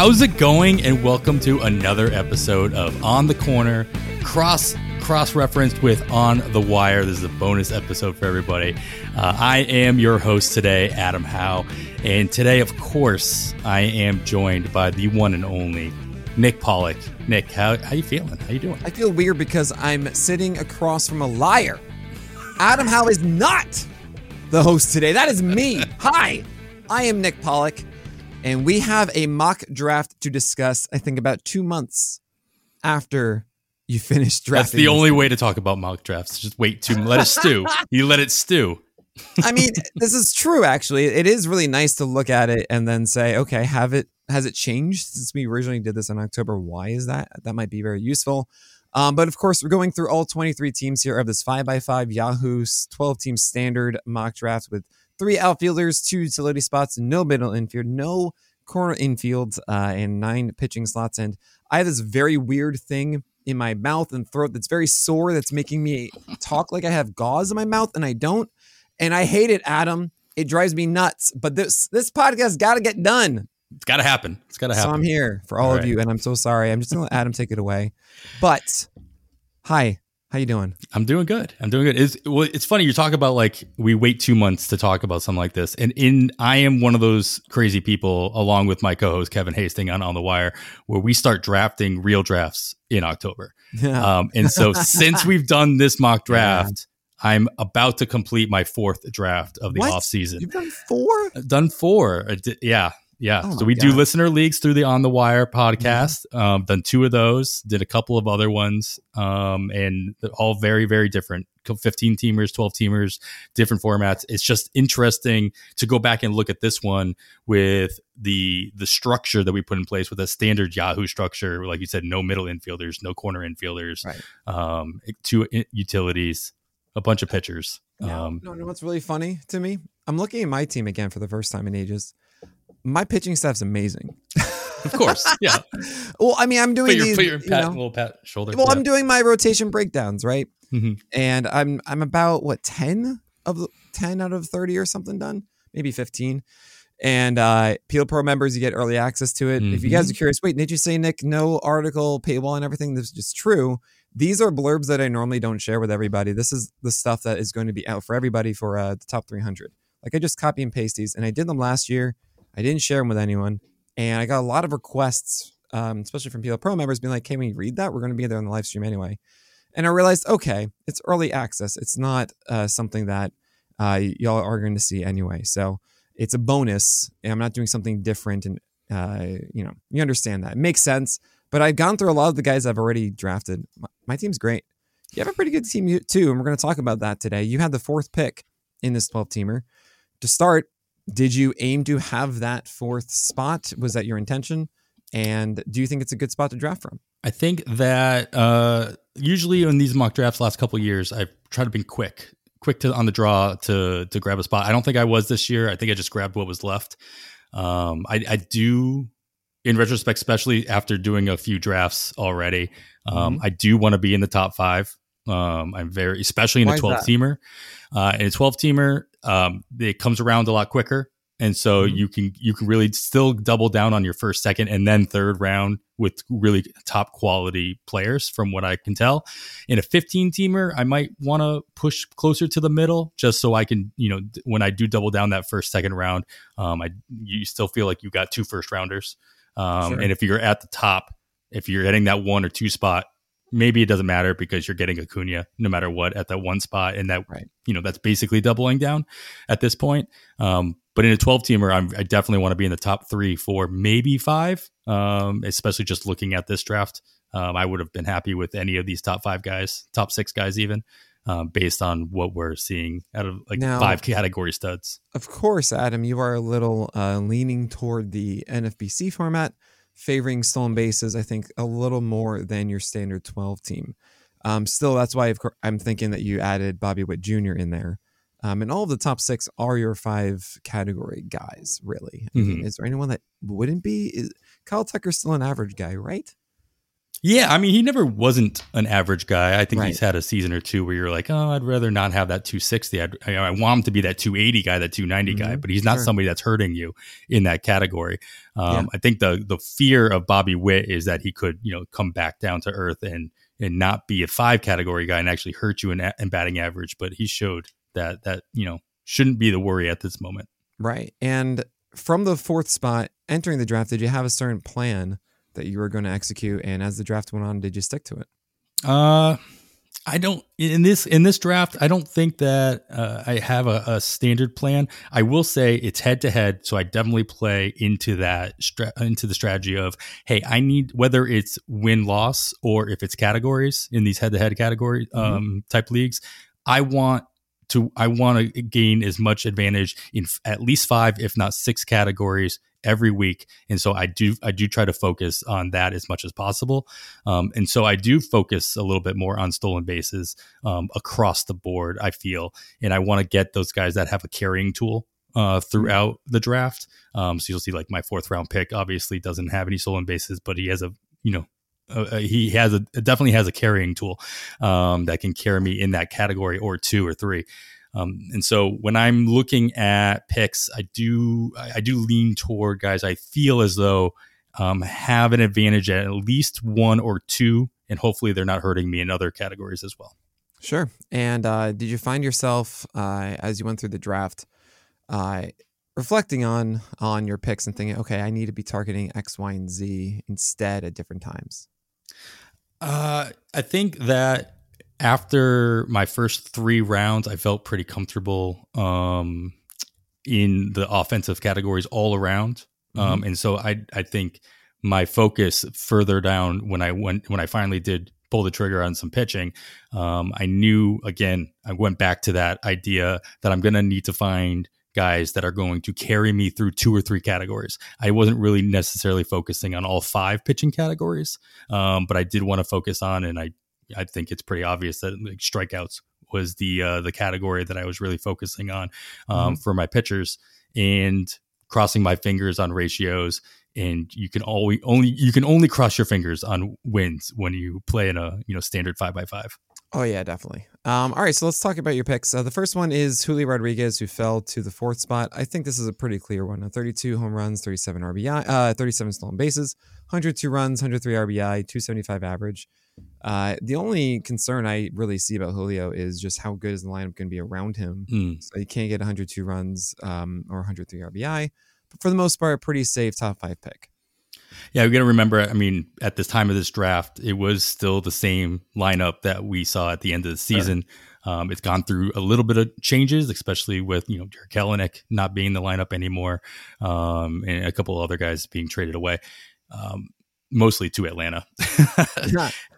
How's it going? And welcome to another episode of On the Corner, cross-referenced with On the Wire. This is a bonus episode for everybody. I am your host today, Adam Howe. And today, of course, I am joined by the one and only Nick Pollock. Nick, how you feeling? How you doing? I feel weird because I'm sitting across from a liar. Adam Howe is not the host today. That is me. Hi, I am Nick Pollock. And we have a mock draft to discuss, I think, about 2 months after you finish drafting. That's the only way to talk about mock drafts. Just wait 2 months. Let it stew. You let it stew. I mean, this is true, actually. It is really nice to look at it and then say, okay, has it changed since we originally did this in October? Why is that? That might be very useful. But of course, we're going through all 23 teams here of this 5x5 Yahoo's 12-team standard mock draft with 3 outfielders, 2 utility spots, no middle infield, no corner infield, and 9 pitching slots. And I have this very weird thing in my mouth and throat that's very sore that's making me talk like I have gauze in my mouth, and I don't. And I hate it, Adam. It drives me nuts. But this podcast got to get done. It's got to happen. It's got to happen. So I'm here for all of you, and I'm so sorry. I'm just going to let Adam take it away. But hi. How you doing? I'm doing good. It's funny. You talk about like we wait 2 months to talk about something like this. And I am one of those crazy people, along with my co-host, Kevin Hastings, on The Wire, where we start drafting real drafts in October. Yeah. And so since we've done this mock draft, yeah, I'm about to complete my 4th draft of the offseason. You've done 4? I've done 4. Yeah. Yeah. Oh, so we do listener leagues through the On the Wire podcast. Yeah. Done 2 of those, did a couple of other ones, and all very, very different. 15 teamers, 12 teamers, different formats. It's just interesting to go back and look at this one with the structure that we put in place with a standard Yahoo structure. Like you said, no middle infielders, no corner infielders, right, 2 utilities, a bunch of pitchers. Yeah. You know what's really funny to me? I'm looking at my team again for the first time in ages. My pitching staff's amazing. Of course. Yeah. Well, I mean, I'm doing little pat shoulder. Well, yeah. I'm doing my rotation breakdowns, right? Mm-hmm. And I'm about 10 out of 30 or something done, maybe 15. And Peel Pro members, you get early access to it. Mm-hmm. If you guys are curious, wait, did you say, Nick, no article, paywall and everything? This is just true. These are blurbs that I normally don't share with everybody. This is the stuff that is going to be out for everybody for the top 300. Like I just copy and paste these, and I did them last year. I didn't share them with anyone, and I got a lot of requests, especially from PL Pro members, being like, "Can we read that? We're going to be there on the live stream anyway." And I realized, okay, it's early access; it's not something that y'all are going to see anyway. So it's a bonus, and I'm not doing something different. And you understand that. It makes sense. But I've gone through a lot of the guys I've already drafted. My team's great. You have a pretty good team too, and we're going to talk about that today. You had the 4th pick in this 12-teamer to start. Did you aim to have that 4th spot? Was that your intention? And do you think it's a good spot to draft from? I think that usually in these mock drafts last couple of years, I've tried to be quick on the draw to grab a spot. I don't think I was this year. I think I just grabbed what was left. I do, in retrospect, especially after doing a few drafts already, mm-hmm, I do want to be in the top 5. I'm very, especially in a 12-teamer. In a 12-teamer, it comes around a lot quicker. And so mm-hmm, you can really still double down on your 1st, 2nd, and then 3rd round with really top quality players from what I can tell. In a 15-teamer, I might want to push closer to the middle just so I can, when I do double down that 1st, 2nd round, you still feel like you got 2 first rounders. Sure. And if you're at the top, if you're hitting that 1 or 2 spot, maybe it doesn't matter because you're getting Acuna no matter what at that 1 spot. And that, that's basically doubling down at this point. But in a 12-teamer, I definitely want to be in the top 3, 4, maybe 5, especially just looking at this draft. I would have been happy with any of these top 5 guys, top 6 guys even, based on what we're seeing out of 5 category studs. Of course, Adam, you are a little leaning toward the NFBC format, favoring stolen bases, I think, a little more than your standard 12 team. Still, that's why I'm thinking that you added Bobby Witt Jr. in there. And all of the top 6 are your 5 category guys, really. Mm-hmm. I mean, is there anyone that wouldn't be? Kyle Tucker's still an average guy, right? Yeah, I mean, he never wasn't an average guy. I think he's had a season or two where you're like, oh, I'd rather not have that 260. I want him to be that 280 guy, that 290 guy, but he's not somebody that's hurting you in that category. I think the fear of Bobby Witt is that he could, you know, come back down to earth and not be a five category guy and actually hurt you in batting average. But he showed that, you know, shouldn't be the worry at this moment. Right. And from the fourth spot entering the draft, did you have a certain plan that you were going to execute? And as the draft went on, did you stick to it? I don't, in this draft, I don't think that I have a standard plan. I will say it's head to head. So I definitely play into into the strategy of, hey, I need, whether it's win loss or if it's categories in these head to head category type leagues, I want to gain as much advantage in at least 5, if not 6 categories every week. And so I do try to focus on that as much as possible. And so I do focus a little bit more on stolen bases across the board, I feel. And I want to get those guys that have a carrying tool throughout the draft. So you'll see like my 4th round pick obviously doesn't have any stolen bases, but he has a carrying tool that can carry me in that category or 2 or 3. And so when I'm looking at picks, I do lean toward guys I feel as though have an advantage at least 1 or 2, and hopefully they're not hurting me in other categories as well. Sure. And did you find yourself as you went through the draft reflecting on your picks and thinking, okay, I need to be targeting X, Y, and Z instead at different times? I think that after my first 3 rounds, I felt pretty comfortable in the offensive categories all around. And so I think my focus further down when I finally did pull the trigger on some pitching, I knew, again, I went back to that idea that I'm going to need to find guys that are going to carry me through 2 or 3 categories. I wasn't really necessarily focusing on all 5 pitching categories, but I did want to focus on, and I think it's pretty obvious that like, strikeouts was the category that I was really focusing on for my pitchers, and crossing my fingers on ratios. And you can only cross your fingers on wins when you play in a standard 5x5. Oh yeah, definitely. All right, so let's talk about your picks. The first one is Julio Rodriguez, who fell to the 4th spot. I think this is a pretty clear one. 32 home runs, 37 RBI, 37 stolen bases, 102 runs, 103 RBI, 275 average. The only concern I really see about Julio is just how good is the lineup going to be around him. So you can't get 102 runs or 103 RBI, but for the most part, a pretty safe top 5 pick. Yeah, we got to remember, I mean, at this time of this draft, it was still the same lineup that we saw at the end of the season. It's gone through a little bit of changes, especially with, Jarek Kelenic not being in the lineup anymore, and a couple other guys being traded away, mostly to Atlanta.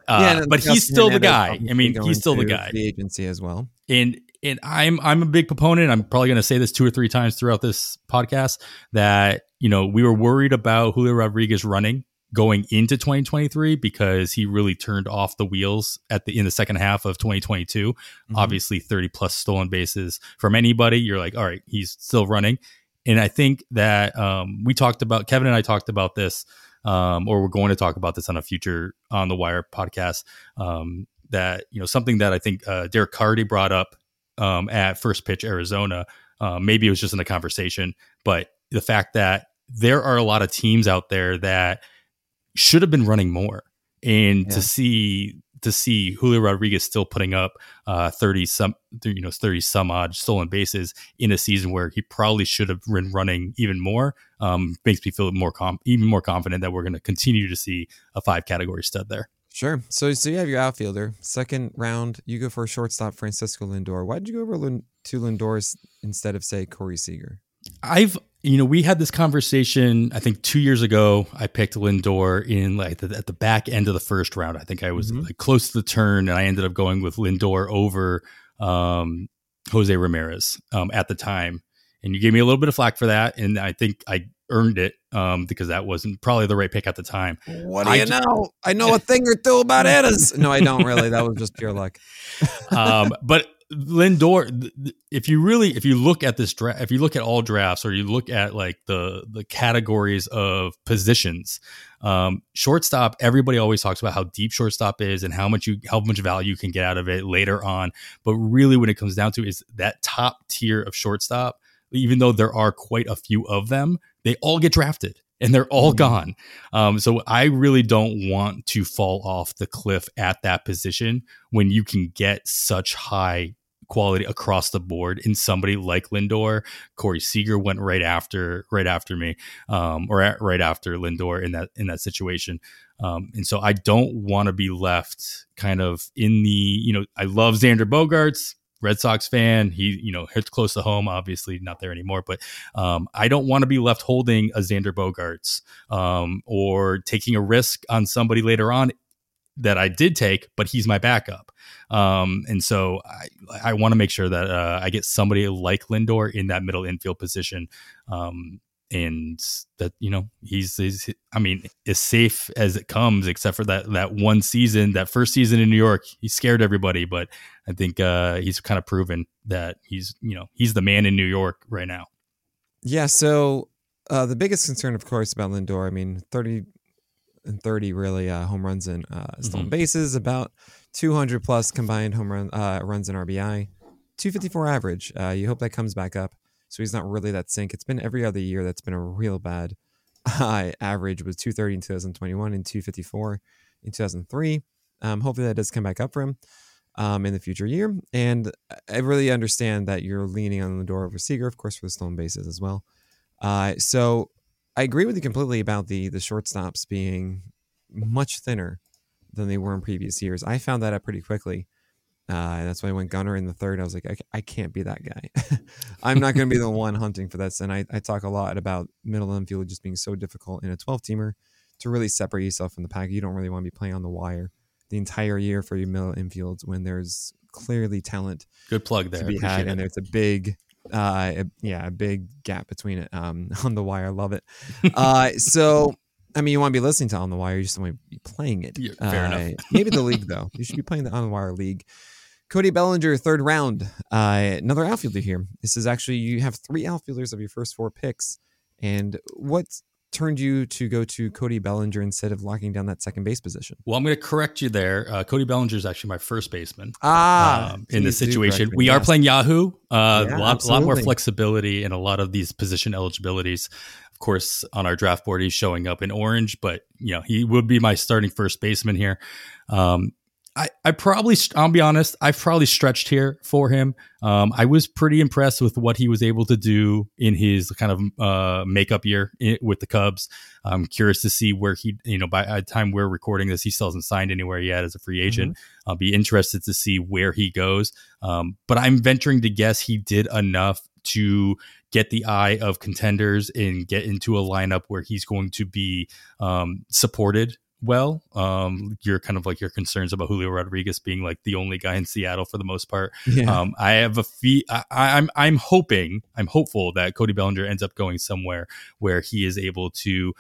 But he's still the guy. I mean, he's still the guy. The agency as well. And I'm a big proponent. I'm probably going to say this 2 or 3 times throughout this podcast that, we were worried about Julio Rodriguez running going into 2023 because he really turned off the wheels in the second half of 2022. Obviously 30 plus stolen bases from anybody. You're like, all right, he's still running. And I think that Kevin and I talked about this, or we're going to talk about this on a future On the Wire podcast, that, something that I think Derek Cardy brought up at First Pitch Arizona. Maybe it was just in the conversation, but the fact that there are a lot of teams out there that should have been running more, and to see Julio Rodriguez still putting up 30 some odd stolen bases in a season where he probably should have been running even more, makes me feel even more confident that we're going to continue to see a 5 category stud there. Sure. So you have your outfielder. Second round, you go for a shortstop, Francisco Lindor. Why did you go over to Lindor instead of, say, Corey Seager? We had this conversation, I think 2 years ago. I picked Lindor in at the back end of the first round. I think I was close to the turn, and I ended up going with Lindor over Jose Ramirez at the time. And you gave me a little bit of flack for that, and I think I earned it because that wasn't probably the right pick at the time. What do you know? I know a thing or two about hitters. No, I don't really. That was just pure luck. But Lindor, if you look at this draft, if you look at all drafts, or you look at like the categories of positions, shortstop, everybody always talks about how deep shortstop is and how much value you can get out of it later on. But really when it comes down to is that top tier of shortstop, even though there are quite a few of them, they all get drafted. And they're all gone. So I really don't want to fall off the cliff at that position when you can get such high quality across the board in somebody like Lindor. Corey Seager went right after me, right after Lindor in that situation. And so I don't want to be left kind of in the, I love Xander Bogaerts. Red Sox fan, he, hits close to home, obviously not there anymore, but I don't want to be left holding a Xander Bogaerts or taking a risk on somebody later on that I did take, but he's my backup. And so I want to make sure that I get somebody like Lindor in that middle infield position. And that, he's as safe as it comes, except for that one season, that first season in New York, he scared everybody. But I think he's kind of proven that he's the man in New York right now. Yeah. So the biggest concern, of course, about Lindor, 30 really home runs and stolen bases, about 200 plus combined home runs and RBI, 254 average. You hope that comes back up. So he's not really that sink. It's been every other year that's been a real bad average. Was 230 in 2021 and 254 in 2003. Hopefully that does come back up for him in the future year. And I really understand that you're leaning on Lindor over Seager, of course, for the stolen bases as well. So I agree with you completely about the shortstops being much thinner than they were in previous years. I found that out pretty quickly. And that's why I went Gunnar in the third. I was like, I can't be that guy. I'm not going to be the one hunting for this. And I talk a lot about middle infield just being so difficult in a 12-teamer to really separate yourself from the pack. You don't really want to be playing on the wire the entire year for your middle infields when there's clearly talent. Good plug there. To be had, and there's a big, a big gap between it. On the wire, I love it. So. You want to be listening to On the Wire. You just want to be playing it. Yeah, fair enough. Maybe the league, though. You should be playing the On the Wire league. Cody Bellinger, third round. Another outfielder here. This is actually, you have three outfielders of your first four picks. And what turned you to go to Cody Bellinger instead of locking down that second base position? Well, I'm going to correct you there. Cody Bellinger is actually my first baseman in this situation. We are playing Yahoo. A lot more flexibility in a lot of these position eligibilities. Course, on our draft board he's showing up in orange, but he would be my starting first baseman here. I'll be honest, I've probably stretched here for him. I was pretty impressed with what he was able to do in his kind of makeup year with the Cubs. I'm curious to see where he, by the time we're recording this, he still hasn't signed anywhere yet as a free agent. Mm-hmm. I'll be interested to see where he goes. But I'm venturing to guess he did enough to get the eye of contenders and get into a lineup where he's going to be supported well. You're kind of like your concerns about Julio Rodriguez being like the only guy in Seattle for the most part. Yeah. I have a fee. I'm hopeful that Cody Bellinger ends up going somewhere where he is able to.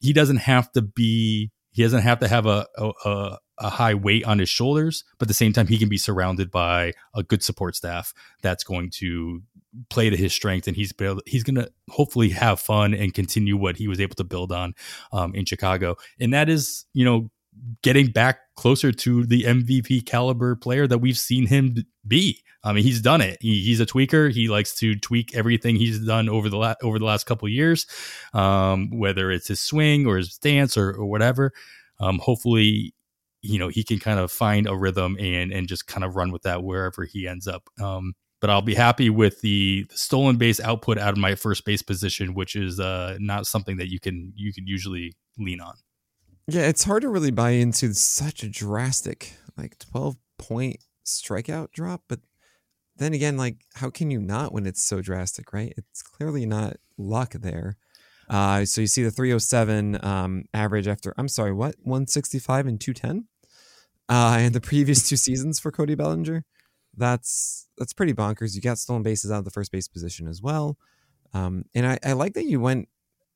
He doesn't have to be. He doesn't have to have a high weight on his shoulders, but at the same time, he can be surrounded by a good support staff that's going to play to his strength, and he's going to hopefully have fun and continue what he was able to build on in Chicago. And that is, getting back closer to the MVP caliber player that we've seen him be. He's done it. He's a tweaker. He likes to tweak everything he's done over the last couple of years, whether it's his swing or his stance or whatever. Hopefully, he can kind of find a rhythm and just kind of run with that wherever he ends up. But I'll be happy with the stolen base output out of my first base position, which is not something that you can usually lean on. Yeah, it's hard to really buy into such a drastic 12-point strikeout drop. But then again, how can you not when it's so drastic, right? It's clearly not luck there. So you see the 307 average after, 165 and 210 in the previous two seasons for Cody Bellinger. That's pretty bonkers. You got stolen bases out of the first base position as well. And I like that you went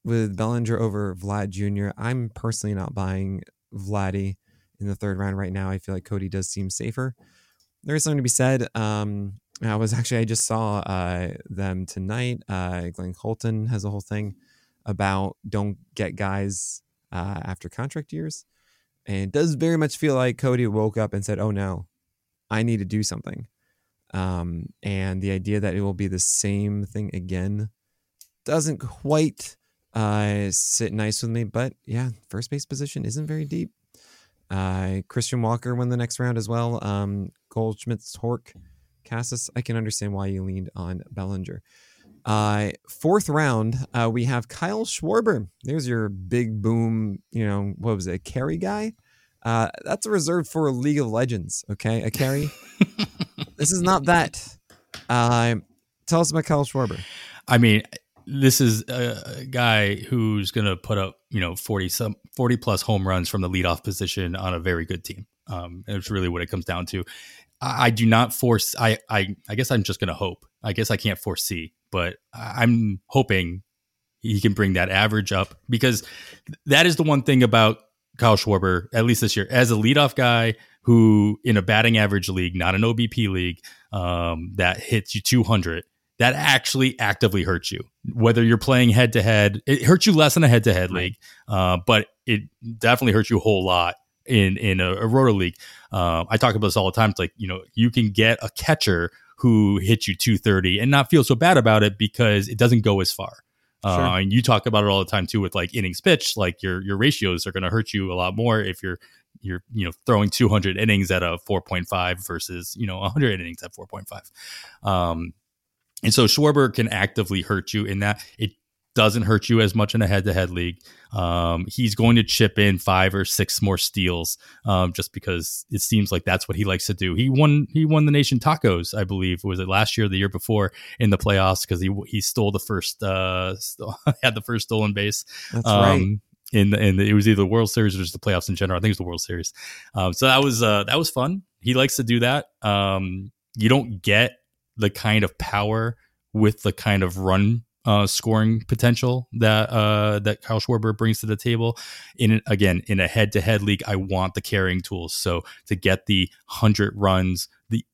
with Bellinger over Vlad Jr. I'm personally not buying Vladdy in the third round right now. I feel like Cody does seem safer. There is something to be said I just saw them tonight. Glenn Colton has a whole thing about don't get guys after contract years. And it does very much feel like Cody woke up and said, oh, no, I need to do something. And the idea that it will be the same thing again doesn't quite sit nice with me. But, yeah, first base position isn't very deep. Christian Walker won the next round as well. Goldschmidt's Torque. Cassis, I can understand why you leaned on Bellinger. Fourth round, we have Kyle Schwarber. There's your big boom, what was it, a carry guy? That's reserved for League of Legends, okay? A carry? This is not that. Tell us about Kyle Schwarber. I mean, this is a guy who's going to put up, 40-plus home runs from the leadoff position on a very good team. It's really what it comes down to. I do not force. I guess I'm just going to hope. I guess I can't foresee, but I'm hoping he can bring that average up, because that is the one thing about Kyle Schwarber, at least this year, as a leadoff guy who in a batting average league, not an OBP league, that hits you 200, that actually actively hurts you. Whether you're playing head to head, it hurts you less in a head to head league, but it definitely hurts you a whole lot in a roto league. I talk about this all the time. It's like, you can get a catcher who hits you 230 and not feel so bad about it because it doesn't go as far. Sure. And you talk about it all the time too, with like innings pitched, like your ratios are going to hurt you a lot more if you're throwing 200 innings at a 4.5 versus, 100 innings at 4.5. And so Schwarber can actively hurt you in that. It doesn't hurt you as much in a head-to-head league. He's going to chip in 5 or 6 more steals, just because it seems like that's what he likes to do. He won the nation tacos, I believe. Was it last year or the year before in the playoffs? Because he stole the first, had the first stolen base. That's right. And it was either the World Series or just the playoffs in general. I think it was the World Series. So that was fun. He likes to do that. You don't get the kind of power with the kind of run scoring potential that Kyle Schwarber brings to the table. In a head-to-head league, I want the carrying tools. So to get the 100 runs, the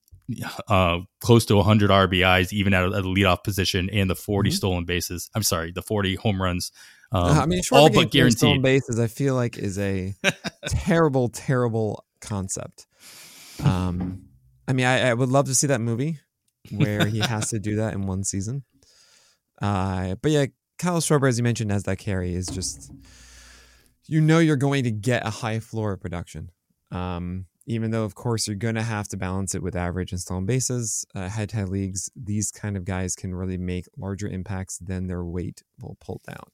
close to 100 RBIs, even at the leadoff position, and the 40 stolen bases. I'm sorry, the 40 home runs. Schwarber all but guaranteed. Stolen bases, I feel like, is a terrible, terrible concept. I would love to see that movie where he has to do that in one season. But yeah, Kyle Schwarber, as you mentioned, as that carry is just, you're going to get a high floor of production. Even though, of course, you're going to have to balance it with average and stolen bases. Head-to-head leagues, these kind of guys can really make larger impacts than their weight will pull down.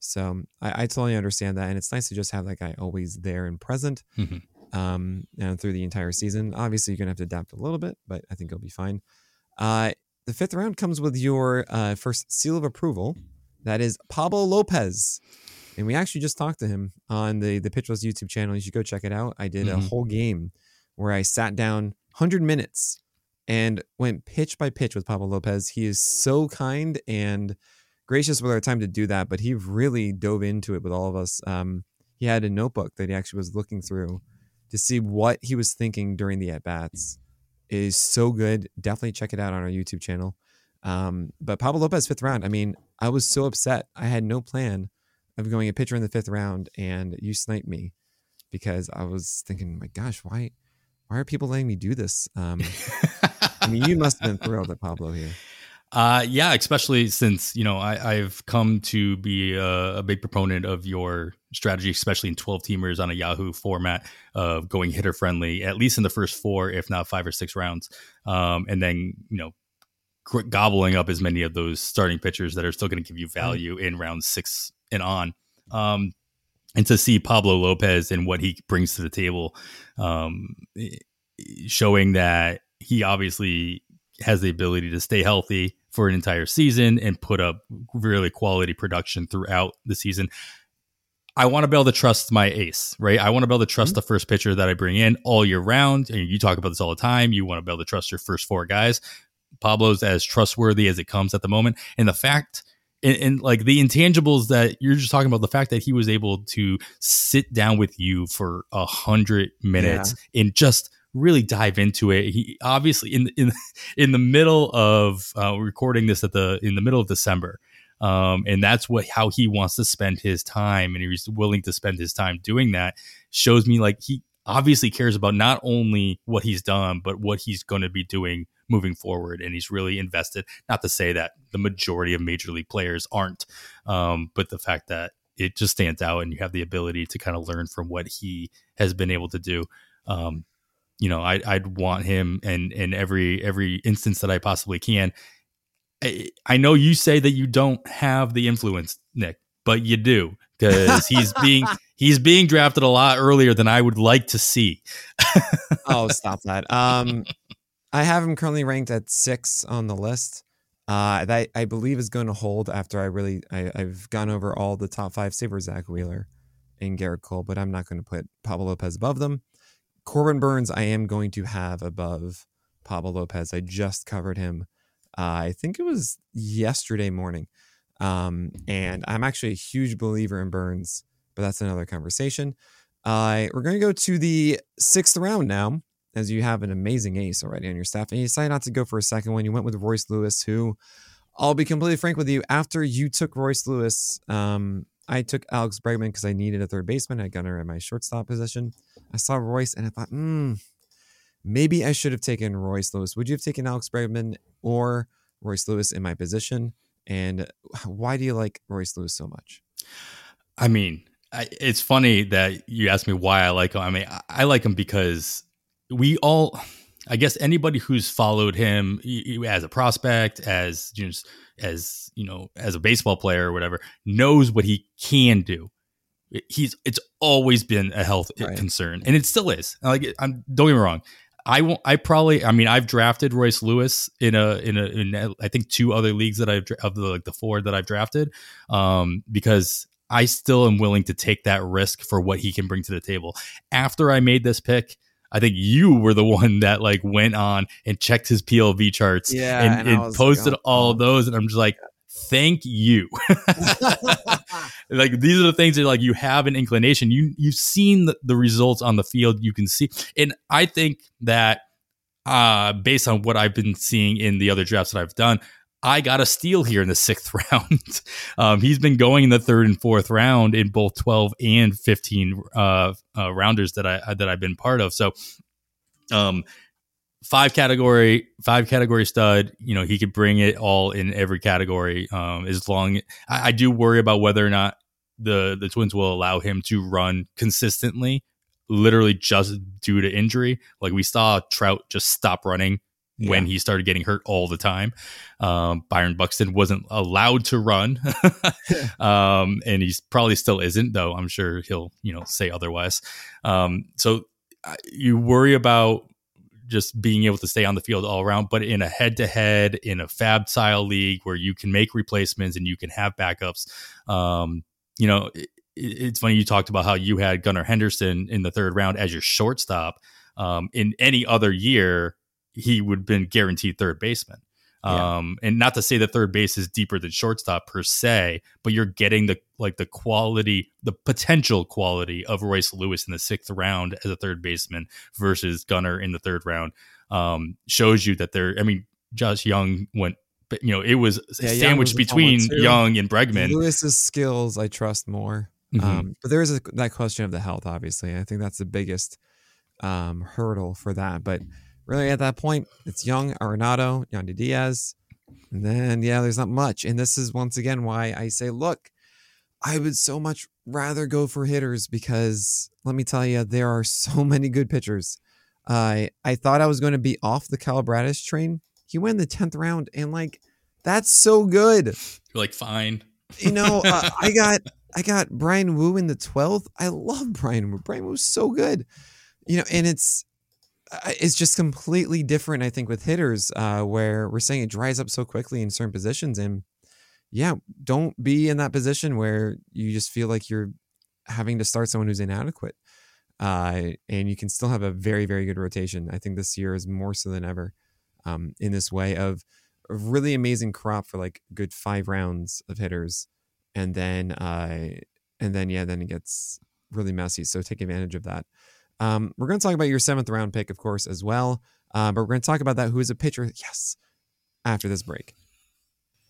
So I totally understand that. And it's nice to just have that guy always there and present, and through the entire season. Obviously, you're going to have to adapt a little bit, but I think you'll be fine. The fifth round comes with your first seal of approval. That is Pablo Lopez. And we actually just talked to him on the Pitcherless YouTube channel. You should go check it out. I did a whole game where I sat down 100 minutes and went pitch by pitch with Pablo Lopez. He is so kind and gracious with our time to do that, but he really dove into it with all of us. He had a notebook that he actually was looking through to see what he was thinking during the at-bats. Is so good. Definitely check it out on our YouTube channel. But Pablo Lopez, fifth round. I mean, I was so upset. I had no plan of going a pitcher in the fifth round, and you sniped me because I was thinking, my gosh, why are people letting me do this? You must have been thrilled at Pablo here. Yeah, especially since, I've come to be a big proponent of your strategy, especially in 12-teamers on a Yahoo format of going hitter-friendly, at least in the first 4, if not 5 or 6 rounds, and then, gobbling up as many of those starting pitchers that are still going to give you value in round 6 and on. And to see Pablo Lopez and what he brings to the table, showing that he obviously has the ability to stay healthy for an entire season and put up really quality production throughout the season. I want to be able to trust my ace, right? I want to be able to trust the first pitcher that I bring in all year round. And you talk about this all the time. You want to be able to trust your first 4 guys. Pablo's as trustworthy as it comes at the moment. And the fact, and like the intangibles that you're just talking about, the fact that he was able to sit down with you for 100 minutes and just really dive into it. He obviously in the middle of recording this in the middle of December. And that's how he wants to spend his time. And he's willing to spend his time doing that. Shows me like he obviously cares about not only what he's done, but what he's going to be doing moving forward. And he's really invested, not to say that the majority of major league players aren't, but the fact that it just stands out and you have the ability to kind of learn from what he has been able to do. You know, I'd want him in every instance that I possibly can. I know you say that you don't have the influence, Nick, but you do, because he's being drafted a lot earlier than I would like to see. Oh, stop that. I have him currently ranked at 6 on the list. That I believe is going to hold after I've gone over all the top 5 Sabres, Zach Wheeler and Garrett Cole, but I'm not going to put Pablo Lopez above them. Corbin Burns, I am going to have above Pablo Lopez. I just covered him. I think it was yesterday morning. And I'm actually a huge believer in Burns, but that's another conversation. We're going to go to the 6th round now, as you have an amazing ace already on your staff. And you decided not to go for a second one. You went with Royce Lewis, who, I'll be completely frank with you, after you took Royce Lewis, I took Alex Bregman because I needed a third baseman. I got her at my shortstop position. I saw Royce and I thought, maybe I should have taken Royce Lewis. Would you have taken Alex Bregman or Royce Lewis in my position? And why do you like Royce Lewis so much? I mean, it's funny that you asked me why I like him. I mean, I like him because we all, I guess anybody who's followed him as a prospect, as a baseball player or whatever, knows what he can do. It's always been a health concern, and it still is. Like, don't get me wrong. I've drafted Royce Lewis in I think 2 other leagues that I've, of the, like the 4 that I've drafted, because I still am willing to take that risk for what he can bring to the table. After I made this pick, I think you were the one that like went on and checked his PLV charts and posted all those. And I'm just like, thank you. Like, these are the things that like you have an inclination. You've seen the results on the field. You can see. And I think that based on what I've been seeing in the other drafts that I've done, I got a steal here in the 6th round. He's been going in the 3rd and 4th round in both 12 and 15 rounders that I've been part of. So 5 category stud, you know, he could bring it all in every category. As long, I do worry about whether or not the Twins will allow him to run consistently, literally just due to injury. Like, we saw Trout just stop running when he started getting hurt all the time. Byron Buxton wasn't allowed to run. And he's probably still isn't, though I'm sure he'll, say otherwise. So you worry about just being able to stay on the field all around, but in a head-to-head, in a fab style league where you can make replacements and you can have backups, it's funny. You talked about how you had Gunnar Henderson in the 3rd round as your shortstop. In any other year, he would have been guaranteed third baseman. And not to say that third base is deeper than shortstop per se, but you're getting the quality, the potential quality of Royce Lewis in the 6th round as a third baseman versus Gunnar in the 3rd round. Shows you that Josh Young went, it was sandwiched between Young and Bregman. Lewis's skills, I trust more. But there is that question of the health, obviously. I think that's the biggest hurdle for that. But really, at that point, it's Young, Arenado, Yandy Diaz, and then, there's not much. And this is, once again, why I say, look, I would so much rather go for hitters, because, let me tell you, there are so many good pitchers. I thought I was going to be off the Kyle Bradish train. He went in the 10th round, and, that's so good. You're like, fine. I got Brian Wu in the 12th. I love Brian Wu. Brian Wu's so good. And it's just completely different, I think, with hitters, where we're saying it dries up so quickly in certain positions. And don't be in that position where you just feel like you're having to start someone who's inadequate. And you can still have a very, very good rotation. I think this year is more so than ever in this way of a really amazing crop for good 5 rounds of hitters. And then it gets really messy. So take advantage of that. We're going to talk about your 7th round pick, of course, as well. But we're going to talk about that, who is a pitcher. Yes. After this break.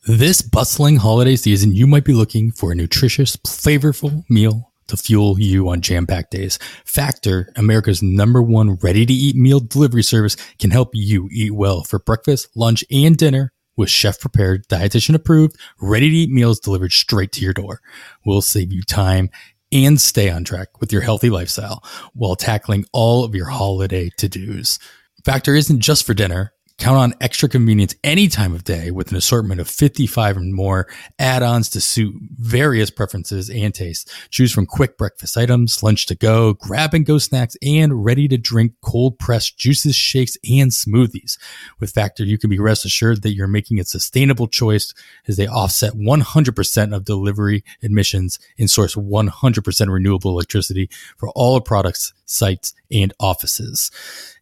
This bustling holiday season, you might be looking for a nutritious, flavorful meal to fuel you on jam-packed days. Factor, America's #1 ready-to-eat meal delivery service, can help you eat well for breakfast, lunch, and dinner with chef-prepared, dietitian-approved, ready-to-eat meals delivered straight to your door. We'll save you time and stay on track with your healthy lifestyle while tackling all of your holiday to-dos. Factor isn't just for dinner. Count on extra convenience any time of day with an assortment of 55 and more add-ons to suit various preferences and tastes. Choose from quick breakfast items, lunch to go, grab-and-go snacks, and ready-to-drink cold-pressed juices, shakes, and smoothies. With Factor, you can be rest assured that you're making a sustainable choice as they offset 100% of delivery emissions and source 100% renewable electricity for all products, sites, and offices.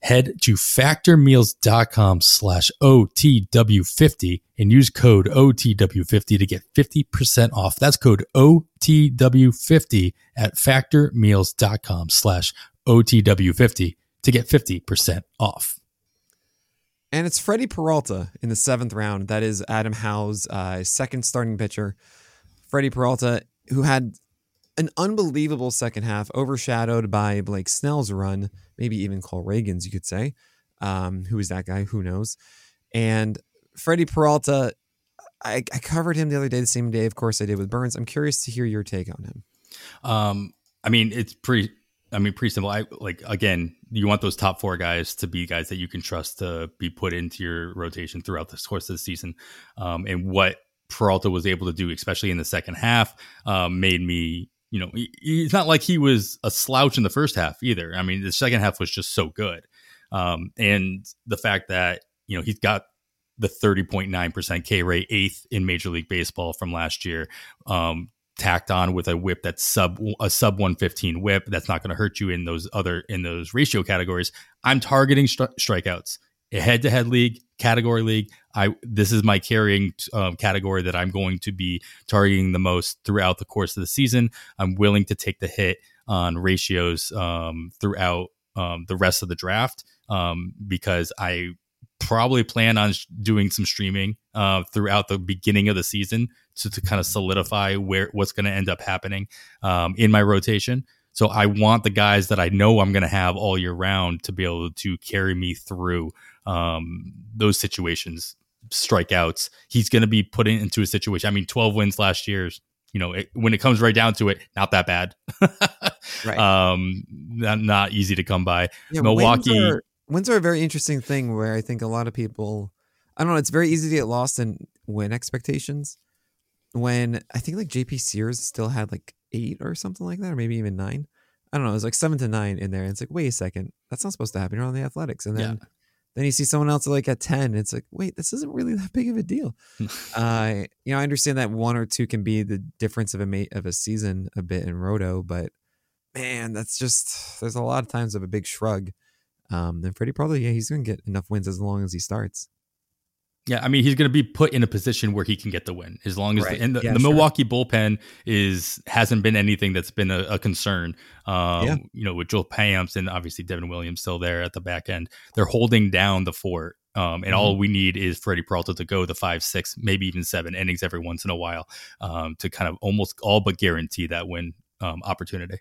Head to factormeals.com/OTW50 and use code OTW50 to get 50% off. That's code OTW50 at factormeals.com/OTW50 to get 50% off. And it's Freddy Peralta in the 7th round. That is Adam Howe's 2nd starting pitcher. Freddy Peralta, who had an unbelievable second half, overshadowed by Blake Snell's run, maybe even Cole Ragans, you could say. Who is that guy? Who knows? And Freddy Peralta, I covered him the other day, the same day, of course, I did with Burns. I'm curious to hear your take on him. It's pretty simple. Again, you want those top 4 guys to be guys that you can trust to be put into your rotation throughout the course of the season. And what Peralta was able to do, especially in the second half, made me... You know, it's not like he was a slouch in the first half either. I mean, the second half was just so good. And the fact that, you know, he's got the 30.9% K rate, 8th in Major League Baseball from last year, tacked on with a whip that's sub 115 whip. That's not going to hurt you in those ratio categories. I'm targeting strikeouts, a head-to-head league, category league. This is my carrying category that I'm going to be targeting the most throughout the course of the season. I'm willing to take the hit on ratios throughout the rest of the draft because I probably plan on doing some streaming throughout the beginning of the season to kind of solidify what's going to end up happening in my rotation. So I want the guys that I know I'm going to have all year round to be able to carry me through those situations, strikeouts. He's going to be put into a situation. I mean, 12 wins last year, you know, when it comes right down to it, not that bad. Right. Not easy to come by. Yeah, Milwaukee. Wins are a very interesting thing where I think a lot of people, I don't know, it's very easy to get lost in win expectations. When I think like JP Sears still had like 8 or something like that, or maybe even 9. I don't know. It was like 7 to 9 in there. And it's like, wait a second, that's not supposed to happen. You're on the Athletics. And then, then you see someone else like at 10. And it's like, wait, this isn't really that big of a deal. You know, I understand that 1 or 2 can be the difference of a season a bit in Roto, but man, that's just, there's a lot of times of a big shrug. Then Freddie probably, he's going to get enough wins as long as he starts. Yeah, I mean, he's going to be put in a position where he can get the win as long as the Milwaukee bullpen hasn't been anything that's been a concern. You know, with Joel Pamps and obviously Devin Williams still there at the back end, they're holding down the fort. And all we need is Freddy Peralta to go the 5, 6, maybe even 7 innings every once in a while to kind of almost all but guarantee that win opportunity.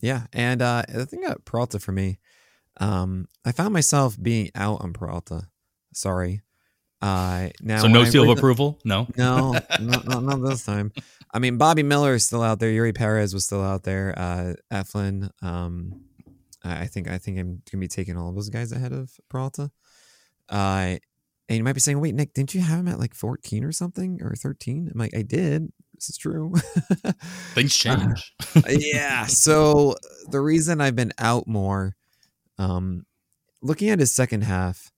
Yeah, and the thing about Peralta for me, I found myself being out on Peralta. Sorry. Now so no seal of approval? No, not this time. I mean, Bobby Miller is still out there. Yuri Perez was still out there. Eflin. I think I'm going to be taking all of those guys ahead of Peralta. And you might be saying, wait, Nick, didn't you have him at like 14 or something or 13? I'm like, I did. This is true. Things change. Yeah. So the reason I've been out more, looking at his second half,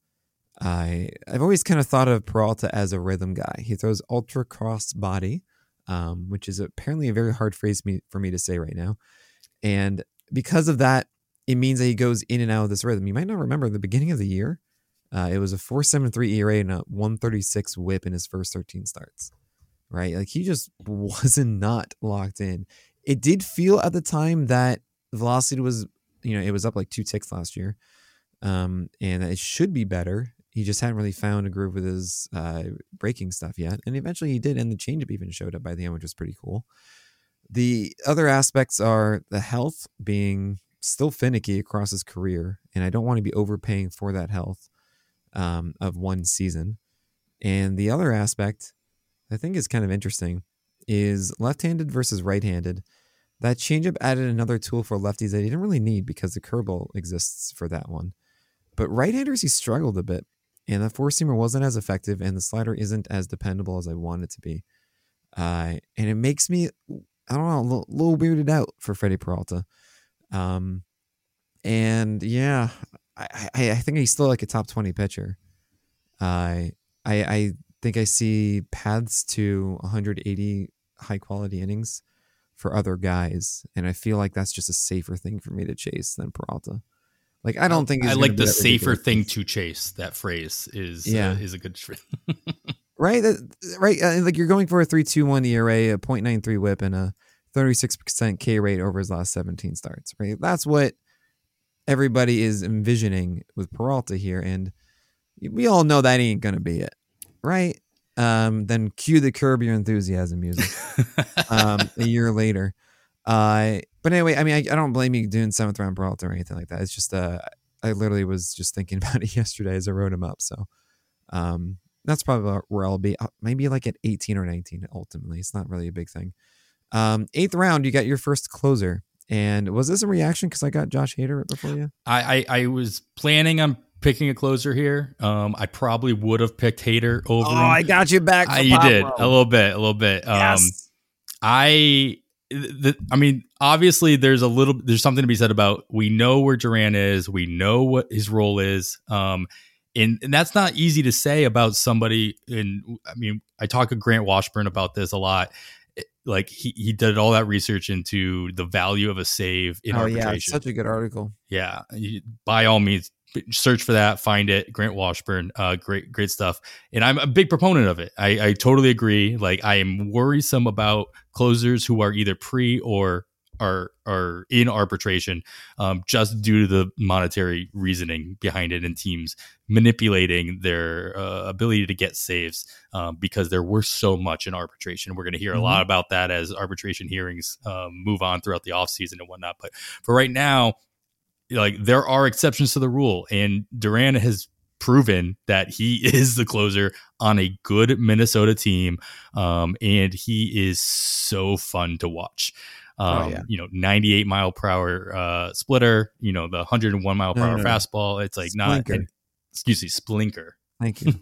I've always kind of thought of Peralta as a rhythm guy. He throws ultra cross body, which is apparently a very hard phrase for me to say right now. And because of that, it means that he goes in and out of this rhythm. You might not remember the beginning of the year. It was a 4.73 ERA and a 136 whip in his first 13 starts, right? Like he just wasn't locked in. It did feel at the time that velocity was, you know, it was up like 2 ticks last year. And it should be better. He just hadn't really found a groove with his breaking stuff yet. And eventually he did, and the changeup even showed up by the end, which was pretty cool. The other aspects are the health being still finicky across his career, and I don't want to be overpaying for that health of one season. And the other aspect I think is kind of interesting is left-handed versus right-handed. That changeup added another tool for lefties that he didn't really need because the curveball exists for that one. But right-handers, he struggled a bit, and the four-seamer wasn't as effective, and the slider isn't as dependable as I want it to be. And it makes me, I don't know, a little weirded out for Freddy Peralta. And yeah, I think he's still like a top 20 pitcher. I think I see paths to 180 high quality innings for other guys. And I feel like that's just a safer thing for me to chase than Peralta. Like, I don't think I like the safer thing to chase. That phrase is a good trick. Right. Right. Like, you're going for a 3.21 ERA, a 0.93 whip, and a 36% K rate over his last 17 starts, right? That's what everybody is envisioning with Peralta here, and we all know that ain't going to be it, right? Then cue the Curb Your Enthusiasm music a year later. But anyway, I mean, I don't blame you doing 7th round Peralta or anything like that. It's just, I literally was just thinking about it yesterday as I wrote him up, so that's probably where I'll be. Maybe like at 18 or 19, ultimately. It's not really a big thing. 8th round, you got your first closer. And was this a reaction? Because I got Josh Hader right before you. I was planning on picking a closer here. I probably would have picked Hader over. Oh, him. I got you back. You did a little bit. Yes. I mean, obviously there's something to be said about, we know where Duran is. We know what his role is. And that's not easy to say about somebody. And I mean, I talk to Grant Washburn about this a lot. Like, he did all that research into the value of a save in arbitration. Yeah, it's such a good article. Yeah. By all means, search for that, find it. Grant Washburn, great stuff. And I'm a big proponent of it. I totally agree. Like, I am worrisome about closers who are either pre or are in arbitration, just due to the monetary reasoning behind it and teams manipulating their ability to get saves, because they're worth so much in arbitration. We're going to hear a lot about that as arbitration hearings move on throughout the offseason and whatnot. But for right now, like, there are exceptions to the rule, and Duran has proven that he is the closer on a good Minnesota team, and he is so fun to watch. 98 mile per hour splitter, the 101 mile per hour fastball. It's like Splinker. Splinker. Thank you.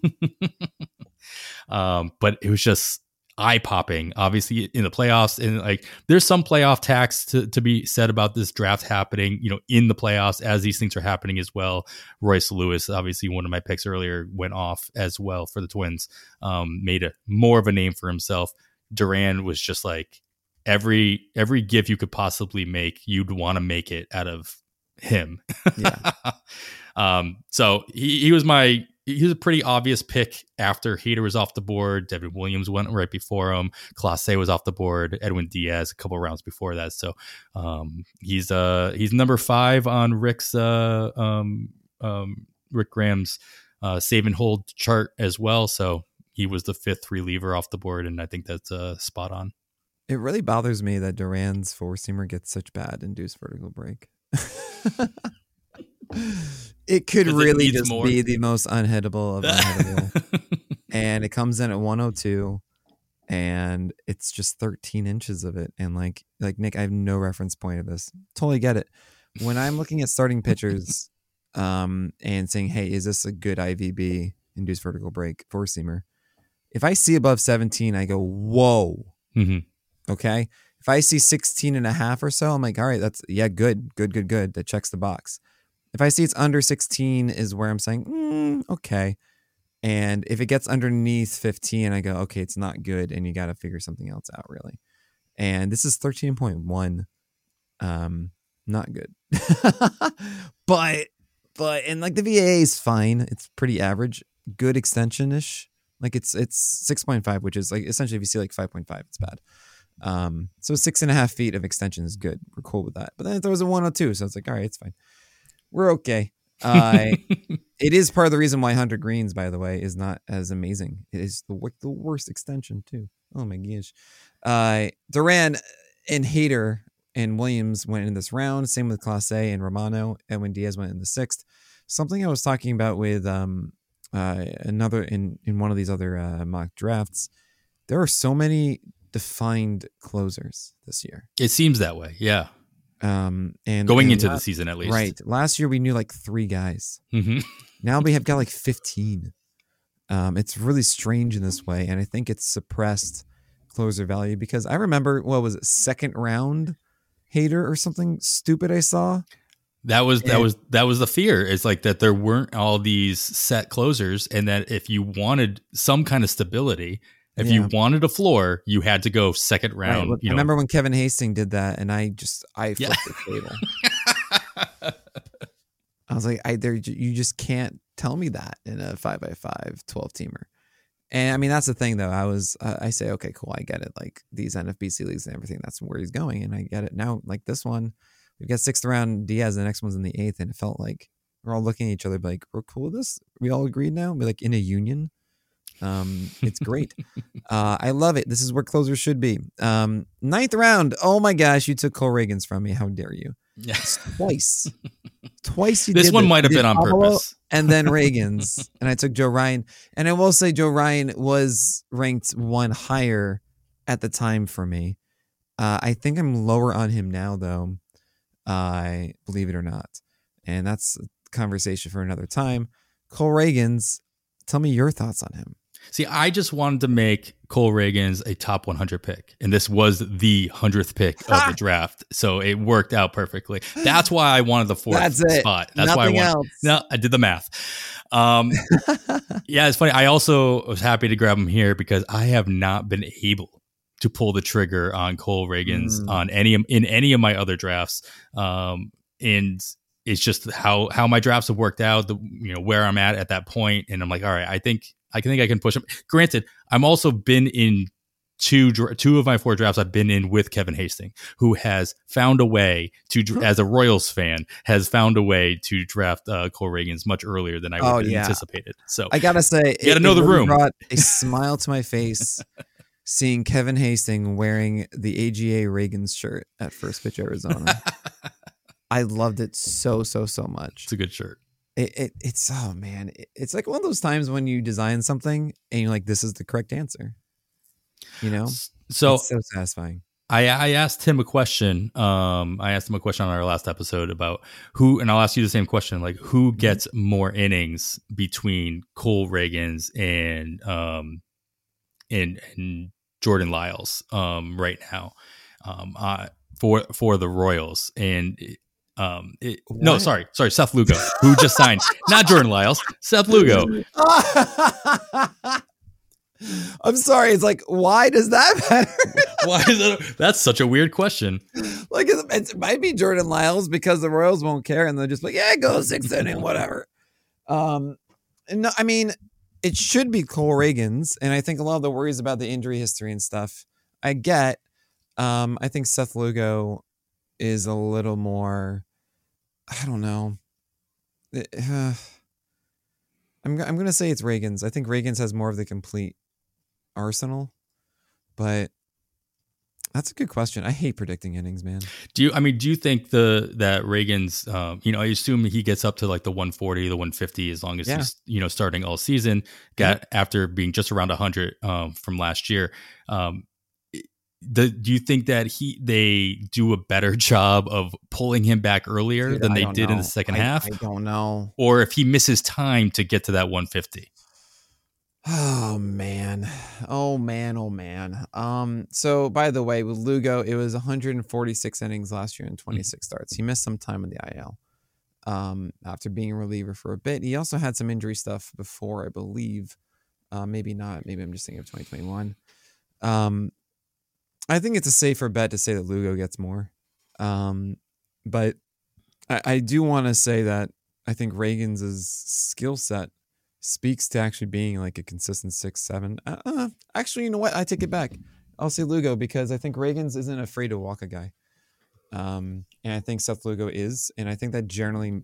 But it was just eye popping, obviously, in the playoffs. And like, there's some playoff tax to be said about this draft happening, in the playoffs as these things are happening as well. Royce Lewis, obviously one of my picks earlier, went off as well for the Twins, made more of a name for himself. Duran was just like, every gift you could possibly make, you'd want to make it out of him. Yeah. So he was a pretty obvious pick after Hader was off the board. Devin Williams went right before him. Clase was off the board. Edwin Diaz a couple rounds before that. So he's number 5 on Rick Graham's save and hold chart as well. So he was the 5th reliever off the board, and I think that's spot on. It really bothers me that Duran's four-seamer gets such bad induced vertical break. It could really just be the most unhittable of unhittable. And it comes in at 102, and it's just 13 inches of it. And like Nick, I have no reference point of this. Totally get it. When I'm looking at starting pitchers and saying, hey, is this a good IVB, induced vertical break, four-seamer? If I see above 17, I go, whoa. Mm-hmm. Okay. If I see 16 and a half or so, I'm like, all right, that's good. That checks the box. If I see it's under 16 is where I'm saying, okay. And if it gets underneath 15, I go, okay, it's not good. And you got to figure something else out, really. And this is 13.1. Not good, but, and like the VAA is fine. It's pretty average, good extension ish. Like it's 6.5, which is like, essentially if you see like 5.5, it's bad. So 6.5 feet of extension is good. We're cool with that. But then it throws a 102, so it's like, all right, it's fine. We're okay. It is part of the reason why Hunter Green's, by the way, is not as amazing. It is the worst extension too. Oh my gosh. Duran and Hader and Williams went in this round. Same with Class A and Romano. Edwin Diaz went in the 6th. Something I was talking about with another in one of these other mock drafts. There are so many defined closers this year. It seems that way. Yeah. And going into the season, at least. Right. Last year we knew like 3 guys. Mm-hmm. Now we have got like 15. It's really strange in this way. And I think it's suppressed closer value because I remember, what was it? 2nd round Hader or something stupid I saw. That was the fear. It's like that there weren't all these set closers, and that if you wanted some kind of stability, if you wanted a floor, you had to go 2nd round. Right. Look, I remember when Kevin Hastings did that, and I flipped the table. I was like, you just can't tell me that in a 5x5 12 teamer. And I mean, that's the thing though. I say, okay, cool. I get it. Like these NFBC leagues and everything, that's where he's going. And I get it now. Like this one, we've got 6th round Diaz. The next one's in the 8th. And it felt like we're all looking at each other, like we're cool with this. We all agreed now. We're like in a union. It's great. I love it. This is where closers should be. 9th round. Oh my gosh. You took Cole Ragans from me. How dare you? Yes. Twice. This one might have been on purpose. And then Ragans. And I took Joe Ryan. And I will say Joe Ryan was ranked 1 higher at the time for me. I think I'm lower on him now, though. I believe it or not. And that's a conversation for another time. Cole Ragans, tell me your thoughts on him. See, I just wanted to make Cole Ragans a top 100 pick, and this was the 100th pick of the draft, so it worked out perfectly. That's why I wanted the 4th spot. That's nothing why I wanted. No, I did the math. Yeah, it's funny. I also was happy to grab him here because I have not been able to pull the trigger on Cole Ragans on any of my other drafts, and. It's just how my drafts have worked out, where I'm at that point, and I'm like, all right, I think I can push him. Granted, I'm also been in two of my 4 drafts. I've been in with Kevin Hastings, who has found a way to, as a Royals fan, has found a way to draft Cole Ragans much earlier than I would have anticipated. So I gotta say, you gotta know the room. Brought a smile to my face seeing Kevin Hastings wearing the AGA Ragans shirt at First Pitch Arizona. I loved it so much. It's a good shirt. It's oh man, it's like one of those times when you design something and you're like, this is the correct answer. So it's so satisfying. I asked him a question. I asked him a question on our last episode about who, and I'll ask you the same question, like who gets more innings between Cole Ragans and Jordan Lyles right now for the Royals and. Sorry, Seth Lugo, who just signed, not Jordan Lyles, Seth Lugo. I'm sorry. It's like, why does that matter? Why is that? That's such a weird question. Like it might be Jordan Lyles because the Royals won't care. And they're just like, yeah, go 6th inning, whatever. No, I mean, it should be Cole Ragans. And I think a lot of the worries about the injury history and stuff I get. I think Seth Lugo is a little more, I don't know. I'm going to say it's Ragans. I think Ragans has more of the complete arsenal, but that's a good question. I hate predicting innings, man. Do you think that Ragans, I assume he gets up to like the 140, the 150, as long as he's, starting all season, after being just around 100 from last year. Do you think that they do a better job of pulling him back earlier than they did in the second half? I don't know. Or if he misses time to get to that 150. Oh man. So by the way, with Lugo, it was 146 innings last year and 26 starts. He missed some time in the IL after being a reliever for a bit. He also had some injury stuff before, I believe. Maybe not. Maybe I'm just thinking of 2021. I think it's a safer bet to say that Lugo gets more. But I do want to say that I think Ragans' skill set speaks to actually being like a consistent 6-7. Actually, you know what? I take it back. I'll say Lugo because I think Ragans isn't afraid to walk a guy. And I think Seth Lugo is, and I think that generally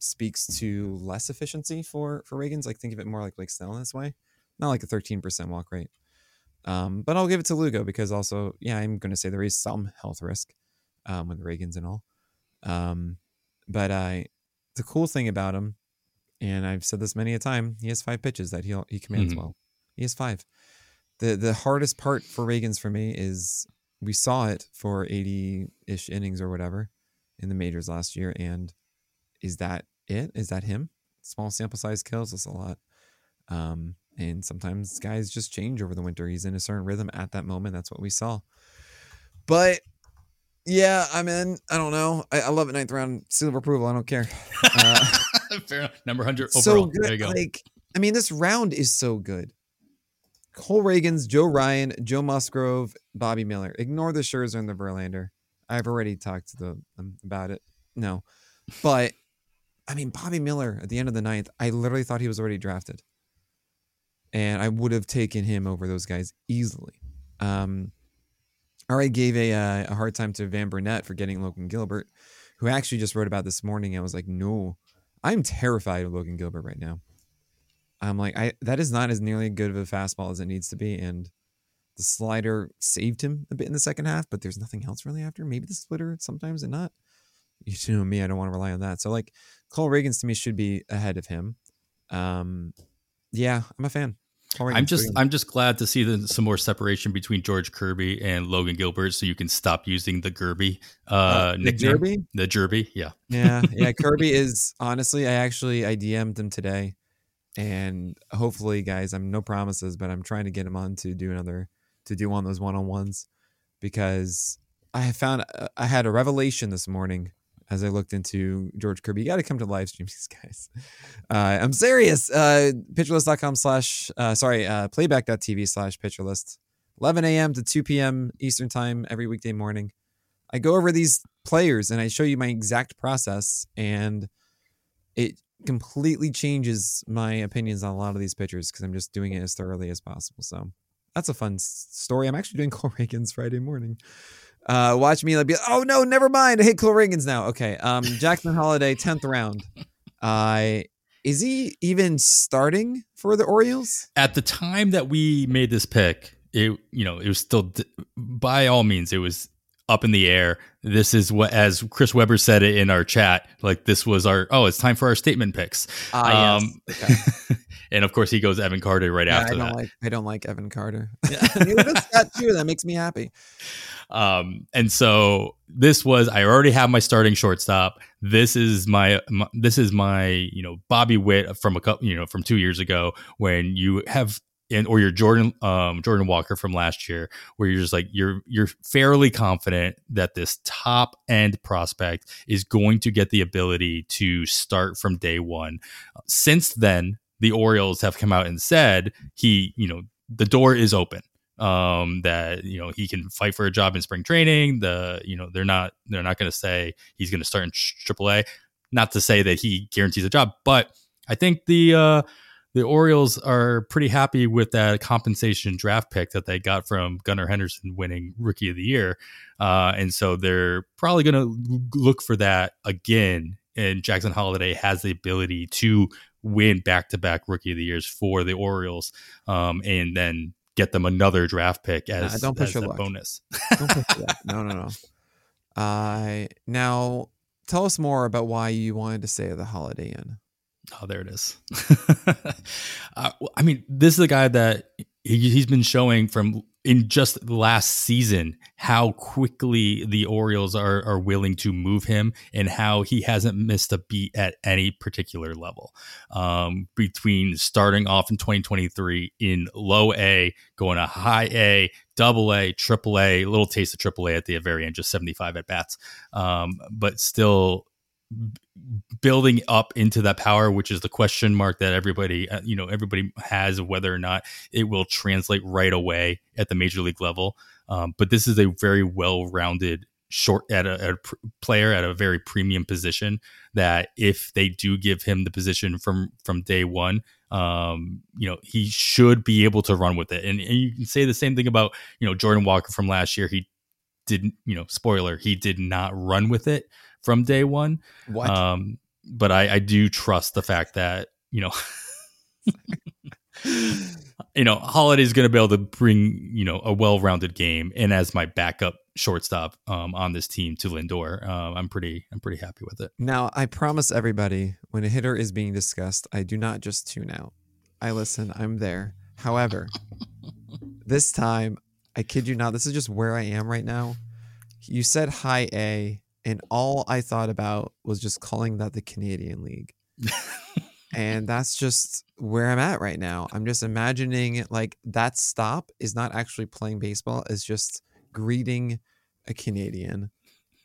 speaks to less efficiency for Ragans. Like think of it more like Blake Snell in this way, not like a 13% walk rate. But I'll give it to Lugo because also, yeah, I'm going to say there is some health risk, with Ragans and all. But the cool thing about him, and I've said this many a time, he has 5 pitches that he commands well. He has 5. The hardest part for Ragans for me is we saw it for 80-ish innings or whatever in the majors last year. And is that it? Is that him? Small sample size kills us a lot. And sometimes guys just change over the winter. He's in a certain rhythm at that moment. That's what we saw. But yeah, I'm in. I don't know. I love it. 9th round, seal of approval. I don't care. Fair enough. Number 100 overall. So good. There you go. This round is so good. Cole Ragans, Joe Ryan, Joe Musgrove, Bobby Miller. Ignore the Scherzer and the Verlander. I've already talked to them about it. No. But, Bobby Miller at the end of the 9th, I literally thought he was already drafted. And I would have taken him over those guys easily. RA gave a hard time to Van Burnett for getting Logan Gilbert, who I actually just wrote about this morning. I was like, no, I'm terrified of Logan Gilbert right now. I'm like, that is not as nearly good of a fastball as it needs to be. And the slider saved him a bit in the second half, but there's nothing else really after. Maybe the splitter sometimes and not. You know me, I don't want to rely on that. So like Cole Ragans to me should be ahead of him. Yeah, I'm a fan. I'm just glad to see some more separation between George Kirby and Logan Gilbert, so you can stop using the Kirby nickname. Jerby? The Jerby, yeah. Yeah. Kirby is honestly, I DM'd him today. And hopefully, guys, I'm no promises, but I'm trying to get him on to do one of those one-on-ones, because I had a revelation this morning as I looked into George Kirby. You got to come to live stream these guys. I'm serious. Playback.tv/pitcherlist, 11 a.m. to 2 p.m. Eastern time every weekday morning. I go over these players and I show you my exact process, and it completely changes my opinions on a lot of these pitchers because I'm just doing it as thoroughly as possible. So that's a fun story. I'm actually doing Cole Ragans Friday morning. Watch me be like, oh no, never mind. I hate Cole Ragans now. Okay. Jackson Holiday, 10th round. Is he even starting for the Orioles? At the time that we made this pick, it was still, by all means, it was up in the air. This is what, as Chris Webber said it in our chat, like this was it's time for our statement picks. Yes. Okay. And of course he goes Evan Carter right after that. I don't like Evan Carter. Yeah. Scott too, that makes me happy. And so this was, I already have my starting shortstop. This is my Bobby Witt from from 2 years ago, when you have, and or your Jordan Walker from last year, where you're just like you're fairly confident that this top end prospect is going to get the ability to start from day one. Since then, the Orioles have come out and said the door is open. That he can fight for a job in spring training. They're not going to say he's going to start in AAA. Not to say that he guarantees a job, but I think the Orioles are pretty happy with that compensation draft pick that they got from Gunnar Henderson winning Rookie of the Year. And so they're probably going to look for that again. And Jackson Holiday has the ability to win back-to-back Rookie of the Years for the Orioles, and then get them another draft pick as a bonus. Don't push your luck. No. Now, tell us more about why you wanted to stay at the Holiday Inn. Oh, there it is. This is a guy that he's been showing from in just last season how quickly the Orioles are willing to move him, and how he hasn't missed a beat at any particular level. Between starting off in 2023 in low A, going to high A, double A, triple A, a little taste of triple A at the very end, just 75 at bats. But still building up into that power, which is the question mark that everybody has, whether or not it will translate right away at the major league level. But this is a very well-rounded short at a player at a very premium position, that if they do give him the position from day one, he should be able to run with it. And you can say the same thing about, Jordan Walker from last year. He didn't, spoiler, he did not run with it from day one. What? But I do trust the fact that, Holiday's going to be able to bring, a well-rounded game, and as my backup shortstop on this team to Lindor, I'm pretty happy with it. Now, I promise everybody, when a hitter is being discussed, I do not just tune out. I listen. I'm there. However, this time, I kid you not, this is just where I am right now. You said high A, and all I thought about was just calling that the Canadian League. And that's just where I'm at right now. I'm just imagining that stop is not actually playing baseball. It's just greeting a Canadian.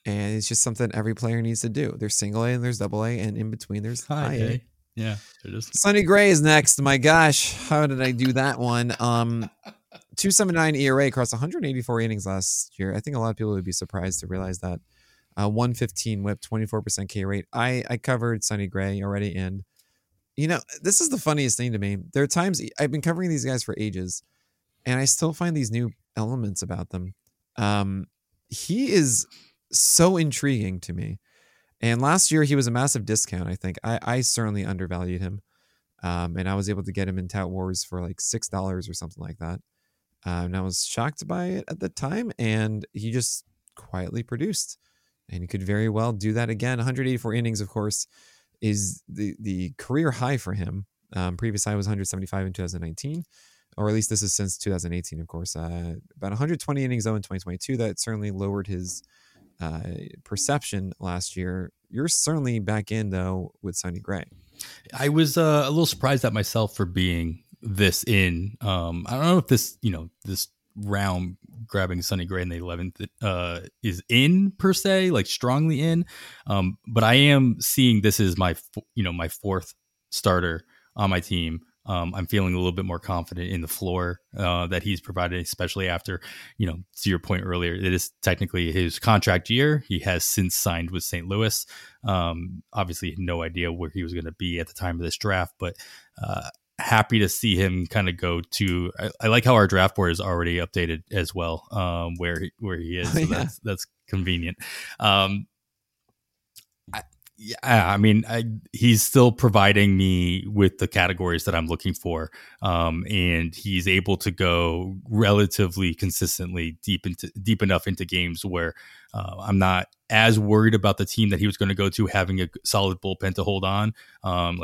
And it's just something every player needs to do. There's single A and there's double A, and in between there's high A. Yeah. Sonny Gray is next. My gosh, how did I do that one? 2.79 ERA across 184 innings last year. I think a lot of people would be surprised to realize that. 115 whip, 24% K rate. I covered Sonny Gray already, and this is the funniest thing to me. There are times I've been covering these guys for ages, and I still find these new elements about them. He is so intriguing to me. And last year, he was a massive discount, I think. I certainly undervalued him. And I was able to get him in Tout Wars for like $6 or something like that. And I was shocked by it at the time. And he just quietly produced. And he could very well do that again. 184 innings, of course, is the career high for him. Previous high was 175 in 2019, or at least this is since 2018, of course. About 120 innings, though, in 2022. That certainly lowered his perception last year. You're certainly back in, though, with Sonny Gray. I was a little surprised at myself for being this in. I don't know if this, this round grabbing Sonny Gray in the 11th is in per se, like strongly in, but I am seeing this is my my fourth starter on my team. I'm feeling a little bit more confident in the floor that he's provided, especially after, to your point earlier, it is technically his contract year. He has since signed with St. Louis. Obviously no idea where he was going to be at the time of this draft, but happy to see him kind of go to. I like how our draft board is already updated as well, where he is. So that's convenient. He's still providing me with the categories that I'm looking for, and he's able to go relatively consistently deep enough into games where I'm not as worried about the team that he was going to go to having a solid bullpen to hold on.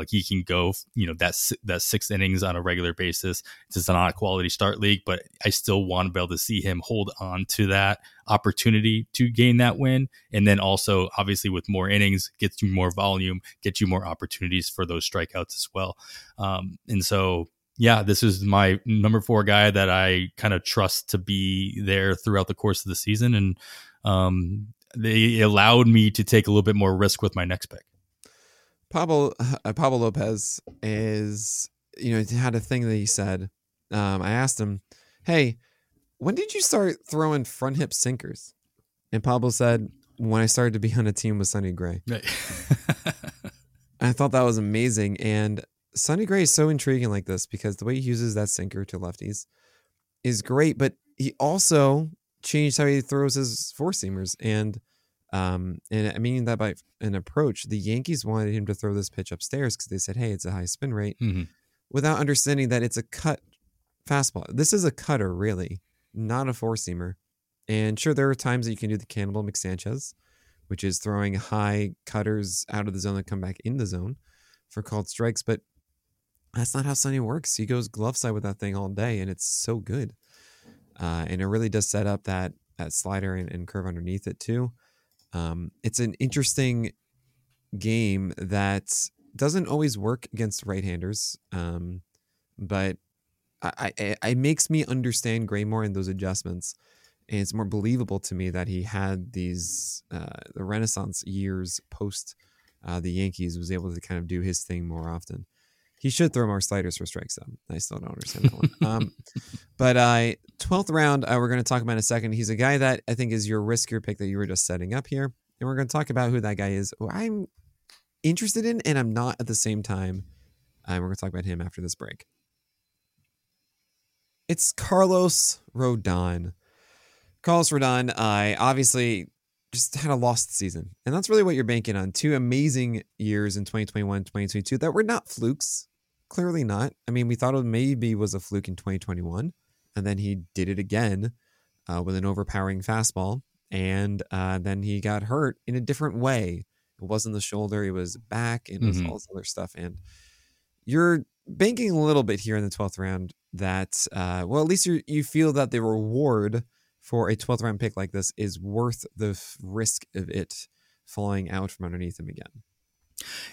He can go, that 6 innings on a regular basis. It's just not a quality start league, but I still want to be able to see him hold on to that opportunity to gain that win. And then also, obviously, with more innings, gets you more volume, gets you more opportunities for those strikeouts as well. And so, yeah, this is my number 4 guy that I kind of trust to be there throughout the course of the season. And, they allowed me to take a little bit more risk with my next pick. Pablo Lopez is, had a thing that he said. I asked him, hey, when did you start throwing front hip sinkers? And Pablo said, when I started to be on a team with Sonny Gray. Right. I thought that was amazing. And Sonny Gray is so intriguing like this, because the way he uses that sinker to lefties is great, but he also changed how he throws his four-seamers, and I mean that by an approach. The Yankees wanted him to throw this pitch upstairs because they said, hey, it's a high spin rate, without understanding that it's a cut fastball. This is a cutter, really, not a four-seamer. And sure, there are times that you can do the cannibal McSanchez, which is throwing high cutters out of the zone that come back in the zone for called strikes, but that's not how Sonny works. He goes glove side with that thing all day, and it's so good. And it really does set up that slider and curve underneath it too. It's an interesting game that doesn't always work against right-handers, but it makes me understand Gray more and those adjustments. And it's more believable to me that he had these the Renaissance years post the Yankees, was able to kind of do his thing more often. He should throw more sliders for strikes, though. I still don't understand that one. But 12th round, we're going to talk about in a second. He's a guy that I think is your riskier pick that you were just setting up here. And we're going to talk about who that guy is, who I'm interested in and I'm not at the same time. We're going to talk about him after this break. It's Carlos Rodon. Carlos Rodon, obviously just had a lost season. And that's really what you're banking on. Two amazing years in 2021, 2022 that were not flukes. Clearly not. I mean, we thought it maybe was a fluke in 2021. And then he did it again with an overpowering fastball. And then he got hurt in a different way. It wasn't the shoulder. It was back. It was all this other stuff. And you're banking a little bit here in the 12th round that, well, at least you feel that the reward for a 12th round pick like this is worth the risk of it falling out from underneath him again.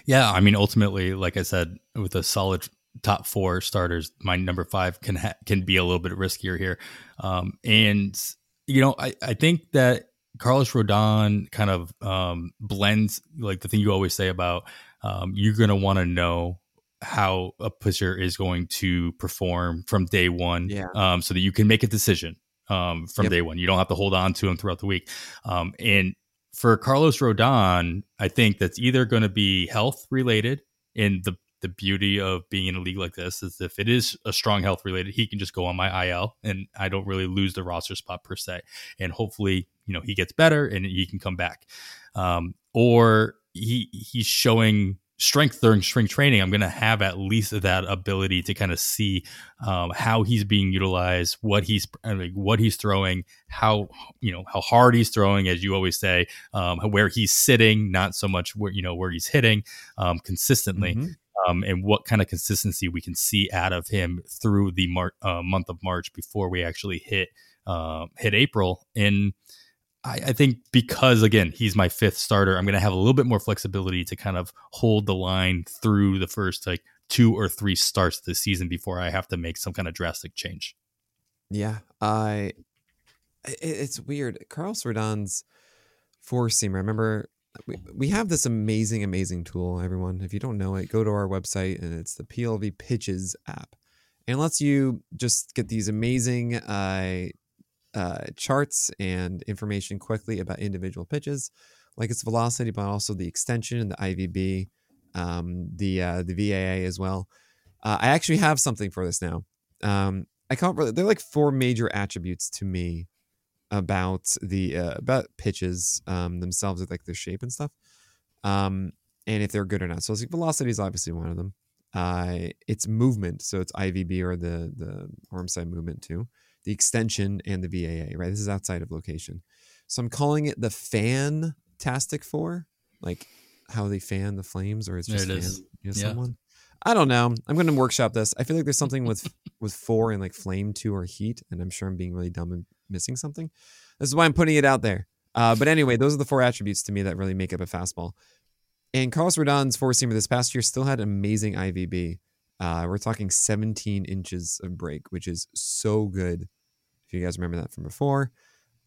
Yeah. I mean, ultimately, like I said, with a solid top four starters, my number five can be a little bit riskier here. And, you know, I think that Carlos Rodon kind of blends like the thing you always say about you're going to want to know how a pitcher is going to perform from day one, so that you can make a decision from day one. You don't have to hold on to him throughout the week. And for Carlos Rodon, I think that's either going to be health related, and the beauty of being in a league like this is if it is a strong health related, he can just go on my IL and I don't really lose the roster spot per se. And hopefully, you know, he gets better and he can come back. Or he's showing strength during spring training. I'm going to have at least that ability to kind of see how he's being utilized, what he's throwing, how hard he's throwing, as you always say, where he's sitting, not so much where he's hitting consistently. Mm-hmm. And what kind of consistency we can see out of him through the month of March before we actually hit April. And I think because, again, he's my fifth starter, I'm going to have a little bit more flexibility to kind of hold the line through the first like two or three starts this season before I have to make some kind of drastic change. Yeah, it's weird. Carlos Rodon's four-seamer. Remember, we have this amazing, amazing tool, everyone. If you don't know it, go to our website, and it's the PLV Pitches app. And it lets you just get these amazing charts and information quickly about individual pitches, like its velocity, but also the extension and the IVB, the VAA as well. I actually have something for this now. I can't really. There are like four major attributes to me about the about pitches themselves, with like their shape and stuff, and if they're good or not. So it's like velocity is obviously one of them. It's movement, so it's IVB or the arm side movement too. The extension and the VAA, right? This is outside of location. So I'm calling it the Fantastic Four, like how they fan the flames, or it's just someone. I don't know. I'm going to workshop this. I feel like there's something with four and like flame two or heat, and I'm sure I'm being really dumb and missing something. This is why I'm putting it out there. But anyway, those are the four attributes to me that really make up a fastball. And Carlos Rodon's four-seamer this past year still had amazing IVB. We're talking 17 inches of break, which is so good. If you guys remember that from before.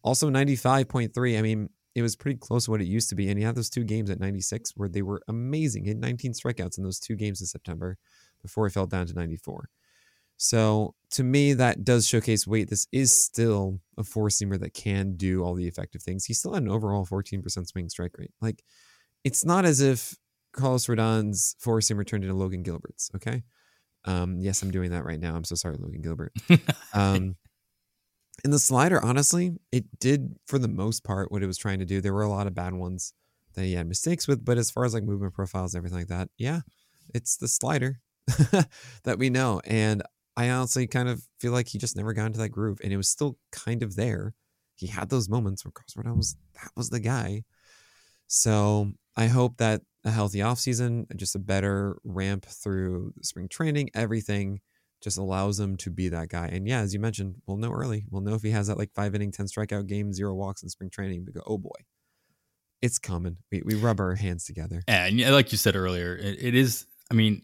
Also 95.3. I mean, it was pretty close to what it used to be. And he had those two games at 96 where they were amazing. He had 19 strikeouts in those two games in September before he fell down to 94. So to me, that does showcase, wait, this is still a four-seamer that can do all the effective things. He still had an overall 14% swing strike rate. Like, it's not as if Carlos Rodon's four-seamer turned into Logan Gilbert's, okay? Yes, I'm doing that right now. I'm so sorry, Logan Gilbert. And the slider, honestly, it did for the most part what it was trying to do. There were a lot of bad ones that he had mistakes with, but as far as like movement profiles and everything like that, yeah, it's the slider that we know. And I honestly kind of feel like he just never got into that groove, and it was still kind of there. He had those moments where Carlos Rodon was the guy. So I hope that a healthy offseason, just a better ramp through spring training, everything just allows him to be that guy. And yeah, as you mentioned, we'll know early. We'll know if he has that like 5-inning, 10 strikeout game, 0 walks in spring training. We go, oh boy, it's coming. We rub our hands together. And like you said earlier, it is, I mean,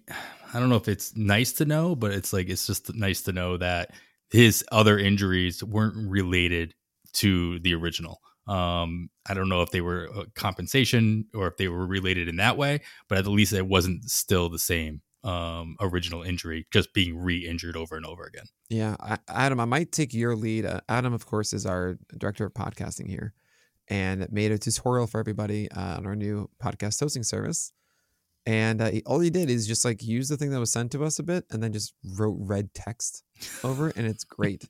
I don't know if it's nice to know, but it's like, it's just nice to know that his other injuries weren't related to the original. I don't know if they were compensation or if they were related in that way, but at least it wasn't still the same original injury, just being re-injured over and over again. Yeah. Adam, I might take your lead. Adam, of course, is our director of podcasting here and made a tutorial for everybody on our new podcast hosting service. And all he did is just like use the thing that was sent to us a bit and then just wrote red text over it. And it's great.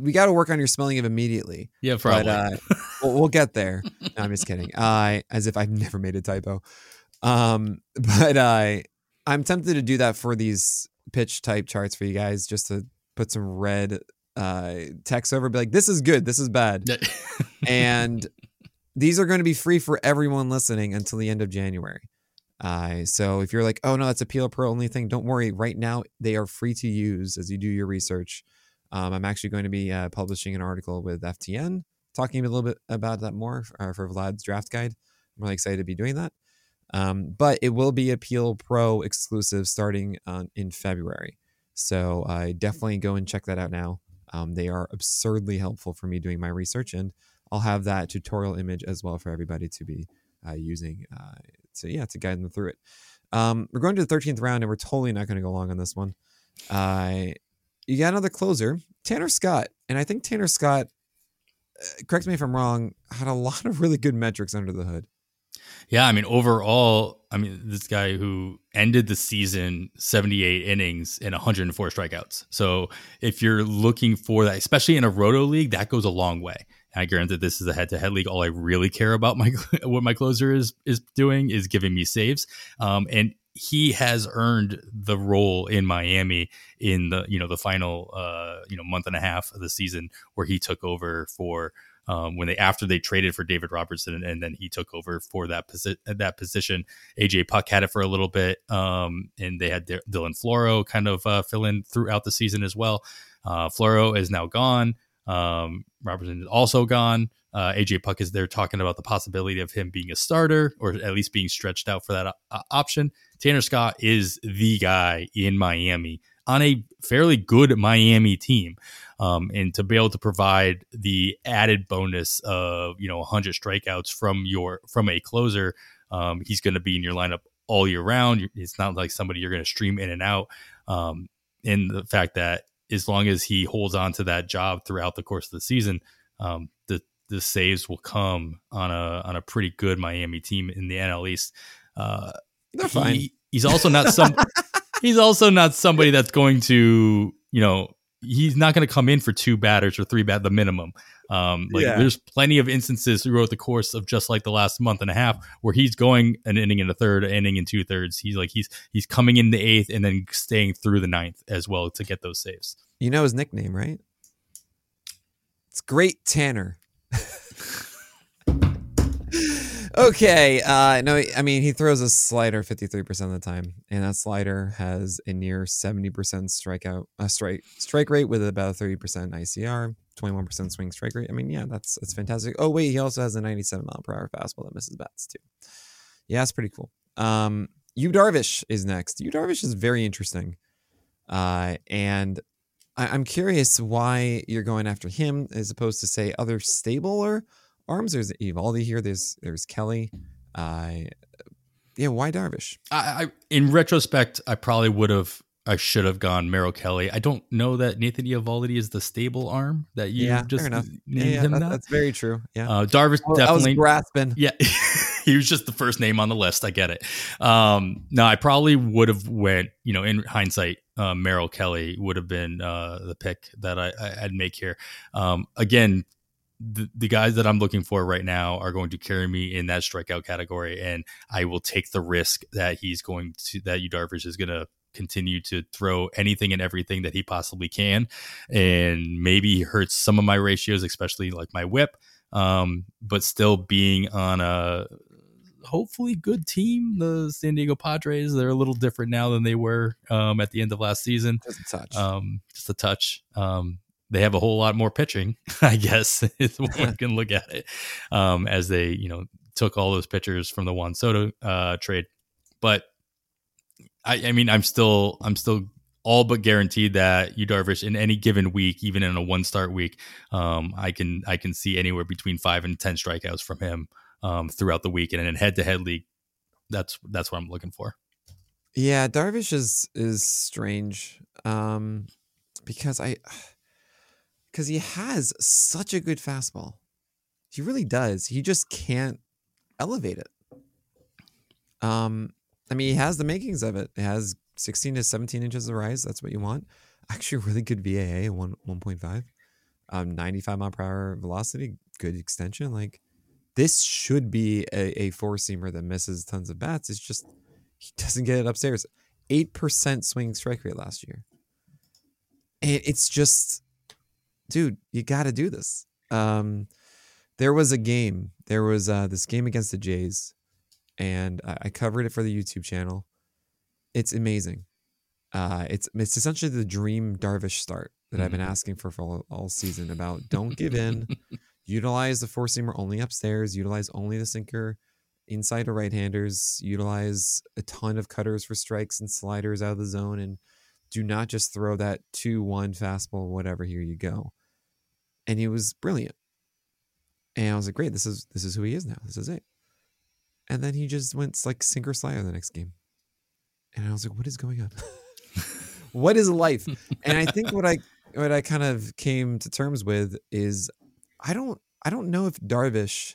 We got to work on your spelling of immediately. Yeah, probably. But, we'll get there. No, I'm just kidding. As if I've never made a typo. But I'm tempted to do that for these pitch type charts for you guys, just to put some red text over, be like, this is good, this is bad. And these are going to be free for everyone listening until the end of January. So if you're like, oh no, that's a PL Pro only thing, don't worry. Right now, they are free to use as you do your research. I'm actually going to be publishing an article with FTN, talking a little bit about that more for Vlad's draft guide. I'm really excited to be doing that. But it will be a PL Pro exclusive starting in February. So I definitely go and check that out now. They are absurdly helpful for me doing my research, and I'll have that tutorial image as well for everybody to be using to guide them through it. We're going to the 13th round, and we're totally not going to go long on this one. You got another closer, Tanner Scott. And I think Tanner Scott, correct me if I'm wrong, had a lot of really good metrics under the hood. Yeah, I mean, overall, this guy who ended the season 78 innings and 104 strikeouts. So if you're looking for that, especially in a roto league, that goes a long way. And I guarantee this is a head-to-head league. All I really care about what my closer is doing is giving me saves. And he has earned the role in Miami in the final month and a half of the season, where he took over for after they traded for David Robertson, and then he took over for that position. AJ Puck had it for a little bit, and they had Dylan Floro kind of fill in throughout the season as well. Floro is now gone. Robertson is also gone. AJ Puck is there, talking about the possibility of him being a starter, or at least being stretched out for that option. Tanner Scott is the guy in Miami on a fairly good Miami team. And to be able to provide the added bonus of, 100 strikeouts from a closer, he's going to be in your lineup all year round. It's not like somebody you're going to stream in and out. And the fact that as long as he holds on to that job throughout the course of the season, the saves will come on a pretty good Miami team in the NL East. They're fine. He's also not somebody that's going to, he's not going to come in for two batters or three bat the minimum. There's plenty of instances throughout the course of just like the last month and a half where he's going an inning in the third, an inning in two thirds. He's coming in the eighth and then staying through the ninth as well to get those saves. You know his nickname, right? It's Great Tanner. Okay. He throws a slider 53% of the time, and that slider has a near 70% strike rate with about 30% ICR, 21% swing strike rate. That's fantastic. Oh wait, he also has a 97 mile per hour fastball that misses bats too. Yeah, that's pretty cool. Yu Darvish is next. Yu Darvish is very interesting, and I'm curious why you're going after him as opposed to say other stabler arms. There's Evaldi here. There's Kelly. Why Darvish? I in retrospect, I should have gone Merrill Kelly. I don't know that Nathan Eovaldi is the stable arm that you just named him. That's very true. Yeah, Darvish definitely. I was grasping. Yeah, he was just the first name on the list. I get it. No, I probably would have went. In hindsight, Merrill Kelly would have been the pick that I'd make here. Again, the guys that I'm looking for right now are going to carry me in that strikeout category, and I will take the risk that Yu Darvish is going to continue to throw anything and everything that he possibly can, and maybe hurts some of my ratios, especially like my whip, but still being on a hopefully good team. The San Diego Padres, they're a little different now than they were at the end of last season. Just a touch. They have a whole lot more pitching, I guess, is one way can look at it, as they took all those pitchers from the Juan Soto trade. But I'm still all but guaranteed that Yu Darvish in any given week, even in a one start week, I can see anywhere between 5 and 10 strikeouts from him throughout the week. And in a head to head league, that's what I'm looking for. Yeah, Darvish is strange because he has such a good fastball. He really does. He just can't elevate it. I mean, he has the makings of it. It has 16 to 17 inches of rise. That's what you want. Actually, really good VAA, 1.5. 95 mile per hour velocity, good extension. Like, this should be a four-seamer that misses tons of bats. It's just he doesn't get it upstairs. 8% swing strike rate last year. And it's just, dude, you got to do this. There was a game. There was this game against the Jays, and I covered it for the YouTube channel. It's amazing. It's essentially the dream Darvish start that I've been asking for all season about. Don't give in. Utilize the four-seamer only upstairs. Utilize only the sinker inside or right-handers. Utilize a ton of cutters for strikes and sliders out of the zone. And do not just throw that 2-1 fastball, whatever, here you go. And he was brilliant. And I was like, great, this is who he is now. This is it. And then he just went like sinker slider the next game. And I was like, what is going on? What is life? And I think what I kind of came to terms with is I don't know if Darvish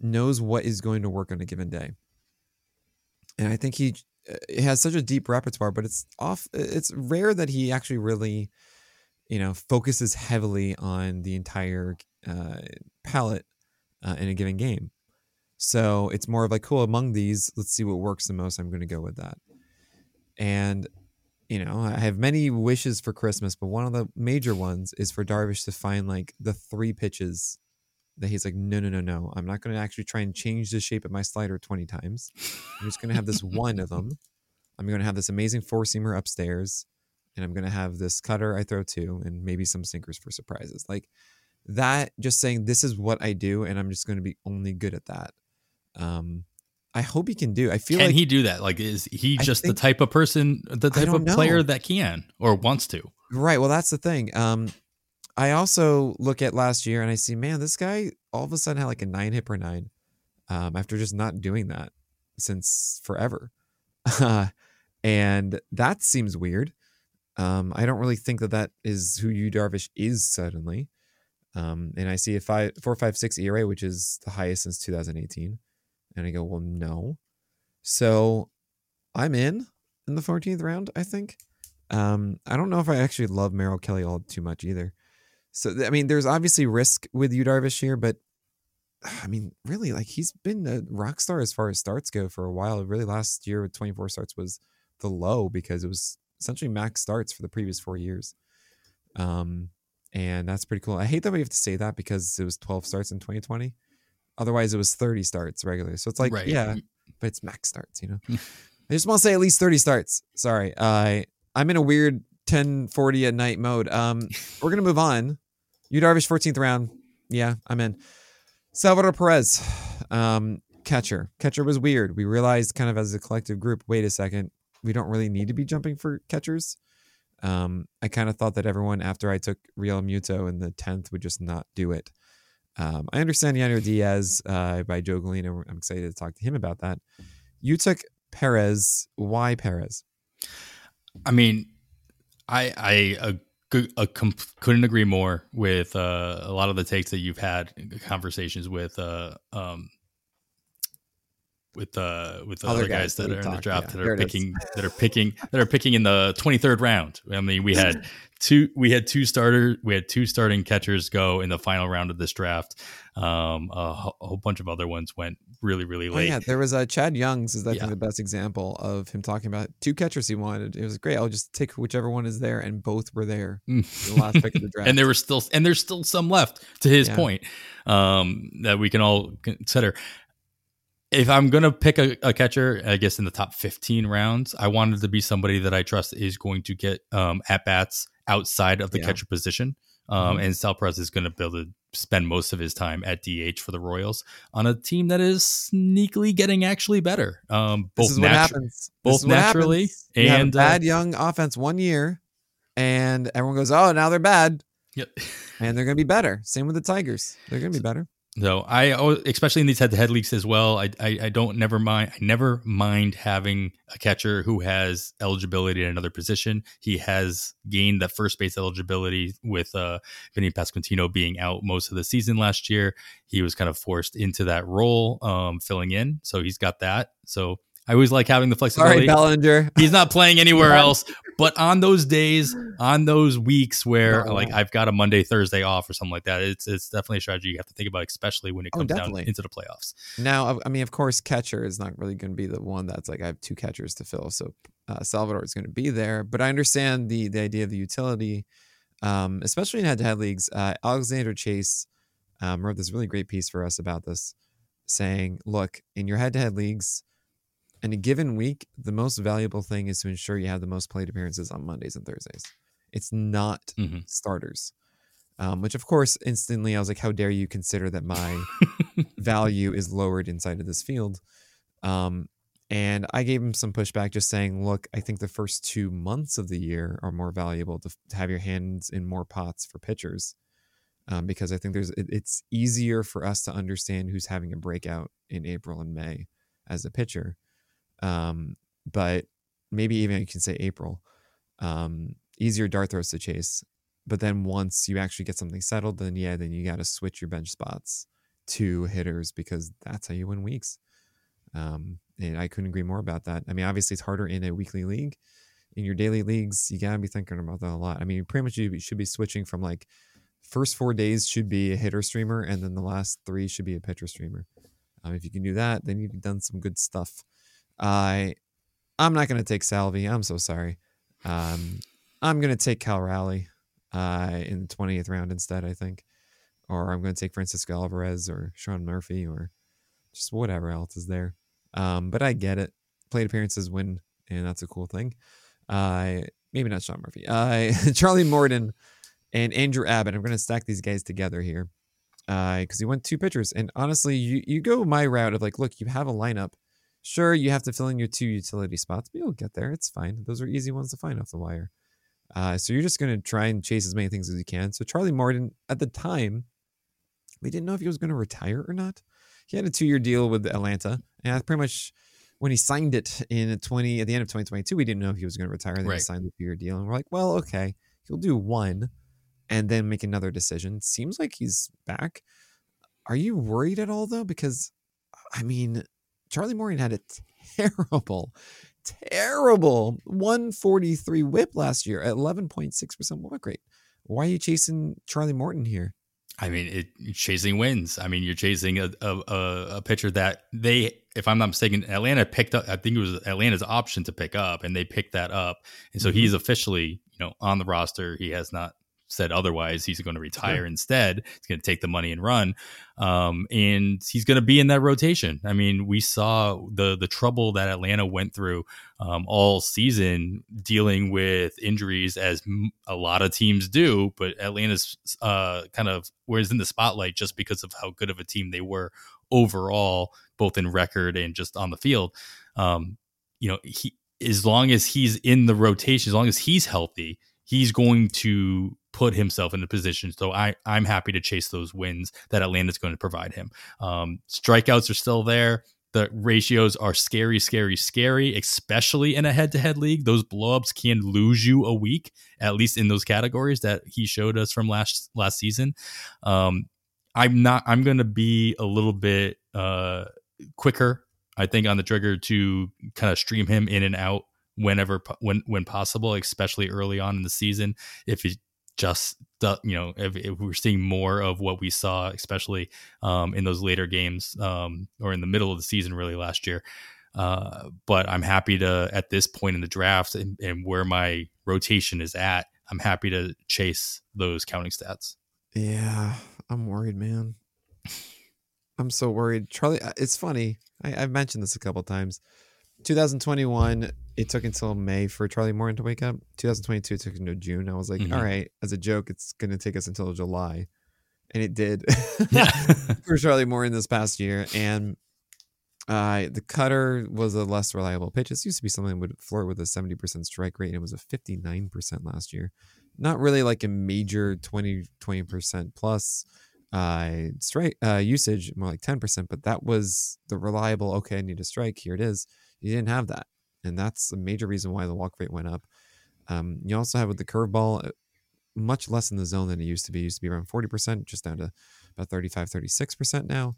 knows what is going to work on a given day. And I think he has such a deep repertoire, but it's rare that he actually really, focuses heavily on the entire palette in a given game. So it's more of like, cool, among these, let's see what works the most. I'm going to go with that. And I have many wishes for Christmas, but one of the major ones is for Darvish to find like the three pitches that he's like, no. I'm not going to actually try and change the shape of my slider 20 times. I'm just going to have this one of them. I'm going to have this amazing four-seamer upstairs, and I'm going to have this cutter I throw to, and maybe some sinkers for surprises. Like that, just saying, this is what I do, and I'm just going to be only good at that. I hope he can do. I feel like he do that. Like, is he just the type of person, the type of player that can or wants to? Right. Well, that's the thing. I also look at last year and I see, man, this guy all of a sudden had like a 9 hit per 9 after just not doing that since forever. And that seems weird. I don't really think that is who Yu Darvish is suddenly. And I see a 4.56 ERA, which is the highest since 2018. And I go, well, no. So I'm in the 14th round, I think. I don't know if I actually love Merrill Kelly all too much either. So, I mean, there's obviously risk with Yu Darvish here, but I mean, really, like, he's been a rock star as far as starts go for a while. Really, last year with 24 starts was the low because it was essentially max starts for the previous 4 years. And that's pretty cool. I hate that we have to say that because it was 12 starts in 2020. Otherwise, it was 30 starts regularly. So it's like, right. Yeah, but it's max starts, I just want to say at least 30 starts. Sorry. I'm in a weird 10:40 at night mode. We're going to move on. Yu Darvish, 14th round. Yeah, I'm in. Salvador Perez, catcher. Catcher was weird. We realized kind of as a collective group, wait a second, we don't really need to be jumping for catchers. I kind of thought that everyone after I took Real Muto in the 10th would just not do it. I understand Yannier Diaz by Joe Galena. I'm excited to talk to him about that. You took Perez. Why Perez? I mean, I couldn't agree more with a lot of the takes that you've had conversations with the other guys that are in the draft that are picking in the 23rd round. I mean, we had two starting catchers go in the final round of this draft. A whole bunch of other ones went really, really late. Oh, yeah, there was Chad Young's is I think the best example of him talking about two catchers he wanted. It was great. I'll just take whichever one is there, and both were there. The last pick of the draft, and there's still some left. To his point, that we can all consider. If I'm going to pick a catcher, I guess in the top 15 rounds, I wanted to be somebody that I trust is going to get at-bats outside of the catcher position. And Sal Perez is going to be able to spend most of his time at DH for the Royals on a team that is sneakily getting actually better. Both naturally. You have a bad young offense 1 year, and everyone goes, oh, now they're bad. Yep. And they're going to be better. Same with the Tigers. They're going to be better. So I, especially in these head-to-head leagues as well, I never mind having a catcher who has eligibility at another position. He has gained the first base eligibility with Vinny Pasquantino being out most of the season last year. He was kind of forced into that role, filling in. So he's got that. So I always like having the flexibility. Sorry, Bellinger. He's not playing anywhere else. But on those days, on those weeks where like I've got a Monday, Thursday off or something like that, it's definitely a strategy you have to think about, especially when it comes down into the playoffs. Now, I mean, of course, catcher is not really going to be the one that's like, I have two catchers to fill. So Salvador is going to be there. But I understand the idea of the utility, especially in head-to-head leagues. Alexander Chase wrote this really great piece for us about this, saying, look, in your head-to-head leagues, in a given week, the most valuable thing is to ensure you have the most plate appearances on Mondays and Thursdays. It's not starters, which, of course, instantly I was like, how dare you consider that my value is lowered inside of this field? And I gave him some pushback just saying, look, I think the first 2 months of the year are more valuable to have your hands in more pots for pitchers, because I think it's easier for us to understand who's having a breakout in April and May as a pitcher. But maybe even you can say April, easier dart throws to chase. But then once you actually get something settled, then you got to switch your bench spots to hitters, because that's how you win weeks. And I couldn't agree more about that. I mean, obviously it's harder in a weekly league. In your daily leagues, you gotta be thinking about that a lot. I mean, pretty much you should be switching from like first 4 days should be a hitter streamer. And then the last three should be a pitcher streamer. If you can do that, then you've done some good stuff. I'm not going to take Salvi. I'm so sorry. I'm going to take Cal Raleigh in the 20th round instead, I think. Or I'm going to take Francisco Alvarez or Sean Murphy or just whatever else is there. But I get it. Plate appearances win, and that's a cool thing. Maybe not Sean Murphy. Charlie Morton and Andrew Abbott. I'm going to stack these guys together here because he went two pitchers. And honestly, you go my route of like, look, you have a lineup. Sure, you have to fill in your two utility spots, but you'll get there. It's fine. Those are easy ones to find off the wire. So you're just going to try and chase as many things as you can. So Charlie Morton, at the time, we didn't know if he was going to retire or not. He had a 2-year deal with Atlanta. And that's pretty much when he signed it at the end of 2022, we didn't know if he was going to retire. Then he signed the 2-year deal. And we're like, well, okay, he'll do one and then make another decision. Seems like he's back. Are you worried at all, though? Because, I mean, Charlie Morton had a terrible 143 whip last year at 11.6% walk rate. Why are you chasing Charlie Morton here? I mean, chasing wins. I mean, you're chasing a pitcher that they, if I'm not mistaken, Atlanta picked up. I think it was Atlanta's option to pick up, and they picked that up. And so he's officially, on the roster. He has not said otherwise. He's going to retire instead. He's going to take the money and run. And he's going to be in that rotation. I mean, we saw the trouble that Atlanta went through all season dealing with injuries, as a lot of teams do, but Atlanta's kind of was in the spotlight just because of how good of a team they were overall, both in record and just on the field. As long as he's in the rotation, as long as he's healthy, he's going to put himself in a position. So I'm happy to chase those wins that Atlanta's going to provide him. Strikeouts are still there. The ratios are scary, especially in a head-to-head league. Those blowups can lose you a week, at least in those categories that he showed us from last season. I'm going to be a little bit quicker, I think, on the trigger to kind of stream him in and out when possible, especially early on in the season, if it just, if we're seeing more of what we saw, especially in those later games or in the middle of the season, really last year. But I'm happy to, at this point in the draft and where my rotation is at, I'm happy to chase those counting stats. Yeah, I'm worried, man. I'm so worried. Charlie, it's funny. I've mentioned this a couple of times. 2021, it took until May for Charlie Morton to wake up. 2022, it took until June. I was like, all right, as a joke, it's going to take us until July. And it did for Charlie Morton this past year. And the cutter was a less reliable pitch. It used to be something that would flirt with a 70% strike rate, and it was a 59% last year. Not really like a major 20% plus. strike usage more like 10%, but that was the reliable, okay, I need a strike, here it is. You didn't have that, and that's a major reason why the walk rate went up. You also have with the curveball much less in the zone than it used to be. It used to be around 40%, just down to about 35-36% now.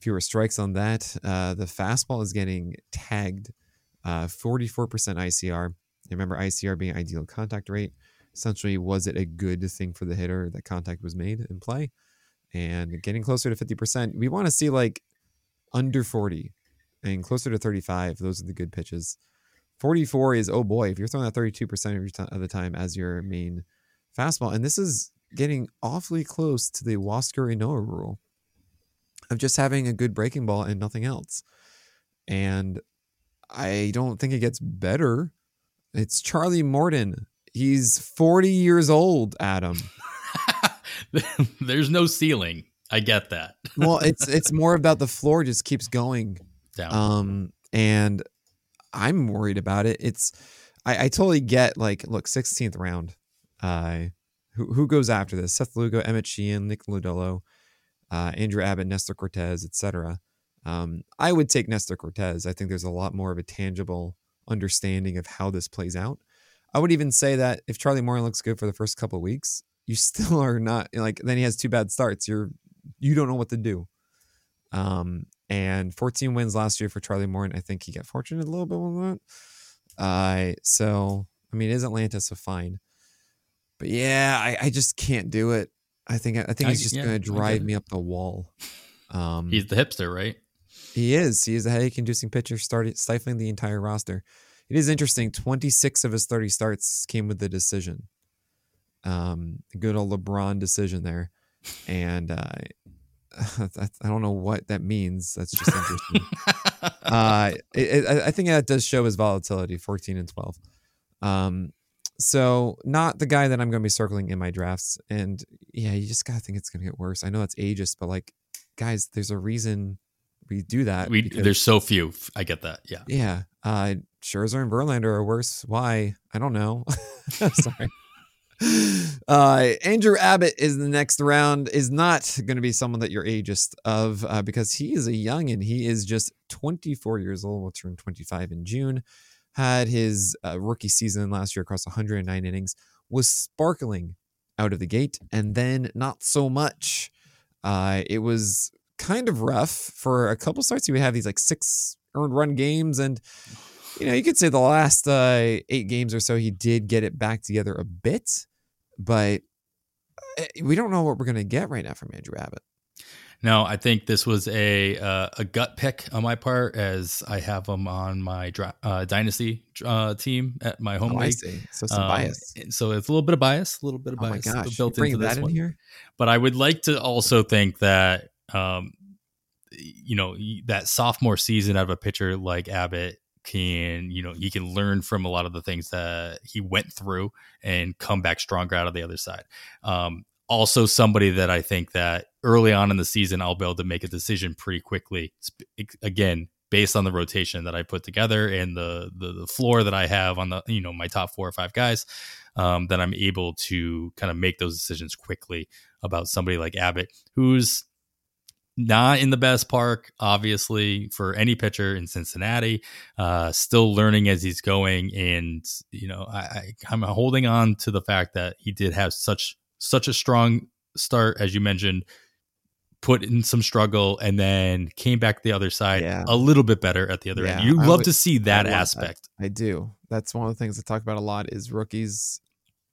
Fewer strikes on that. The fastball is getting tagged, 44% ICR. I remember ICR being ideal contact rate. Essentially, was it a good thing for the hitter that contact was made in play? And getting closer to 50%. We want to see like under 40 and closer to 35. Those are the good pitches. 44 is, oh boy, if you're throwing that 32% of the time as your main fastball. And this is getting awfully close to the Wasker Ynoa rule of just having a good breaking ball and nothing else. And I don't think it gets better. It's Charlie Morton. He's 40 years old, Adam. There's no ceiling. I get that. Well, it's more about the floor just keeps going down. And I'm worried about it. It's I totally get, like, look, 16th round. Who goes after this? Seth Lugo, Emmett Sheehan, Nick Lodolo, Andrew Abbott, Nestor Cortez, etc. I would take Nestor Cortez. I think there's a lot more of a tangible understanding of how this plays out. I would even say that if Charlie Morton looks good for the first couple of weeks, you still are not, like, then he has two bad starts. You don't know what to do. And 14 wins last year for Charlie Morton. I think he got fortunate a little bit with that. So, I mean, it is Atlanta, so fine. But yeah, I just can't do it. I think he's just going to drive me up the wall. He's the hipster, right? He is. He is a headache-inducing pitcher, stifling the entire roster. It is interesting. 26 of his 30 starts came with the decision. Good old LeBron decision there. And I don't know what that means. That's just interesting. I think that does show his volatility, 14 and 12. So not the guy that I'm going to be circling in my drafts. And yeah, you just got to think it's going to get worse. I know that's ageist, but like, guys, there's a reason we do that. There's so few. I get that. Yeah. Yeah. Scherzer and Verlander are worse. Why? I don't know. Sorry. Andrew Abbott is the next round, is not going to be someone that you're ageist of, because he is a young, and he is just 24 years old. Will turn 25 in June. Had his rookie season last year across 109 innings, was sparkling out of the gate, and then not so much. It was kind of rough for a couple starts. He would have these like 6 earned run games, and you know, you could say the last 8 games or so, he did get it back together a bit, but we don't know what we're going to get right now from Andrew Abbott. No, I think this was a gut pick on my part, as I have him on my dynasty team at my home league. I see. So some bias. So it's a little bit of bias. Oh my gosh, built into this one. In here? But I would like to also think that, you know, that sophomore season of a pitcher like Abbott, he can learn from a lot of the things that he went through and come back stronger out of the other side. Also somebody that I think that early on in the season, I'll be able to make a decision pretty quickly. Again, based on the rotation that I put together and the floor that I have on the, you know, my top 4 or 5 guys, that I'm able to kind of make those decisions quickly about somebody like Abbott, who's not in the best park, obviously, for any pitcher in Cincinnati. Still learning as he's going, and you know, I'm holding on to the fact that he did have such a strong start, as you mentioned, put in some struggle, and then came back the other side a little bit better at the other end. You love to see that aspect. I do. That's one of the things I talk about a lot, is rookies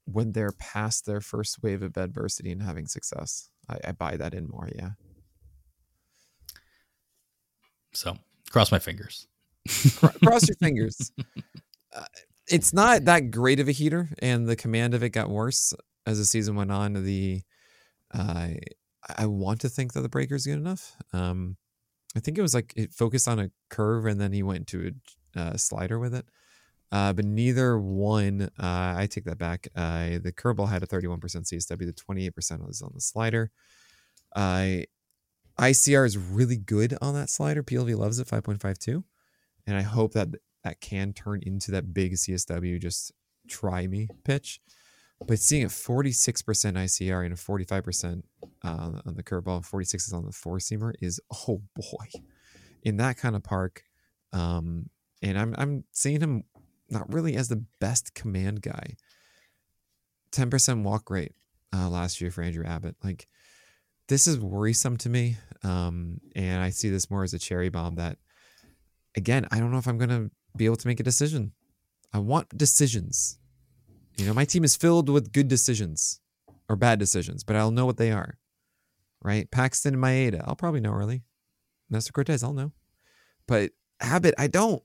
when they're past their first wave of adversity and having success. I buy that in more. Yeah. So cross my fingers. Cross your fingers. It's not that great of a heater, and the command of it got worse as the season went on. I want to think that the breaker is good enough. I think it was like it focused on a curve, and then he went to a slider with it. But neither one. I take that back. The curveball had a 31% CSW. The 28% was on the slider. ICR is really good on that slider. PLV loves it, 5.52. And I hope that that can turn into that big CSW, just try me pitch. But seeing a 46% ICR and a 45% on the curveball and 46 is on the four-seamer is, oh boy, in that kind of park. And I'm seeing him not really as the best command guy. 10% walk rate last year for Andrew Abbott. Like, this is worrisome to me. And I see this more as a cherry bomb that, again, I don't know if I'm going to be able to make a decision. I want decisions. You know, my team is filled with good decisions or bad decisions, but I'll know what they are, right? Paxton and Maeda, I'll probably know early. Nestor Cortez, I'll know. But Abbott, I don't.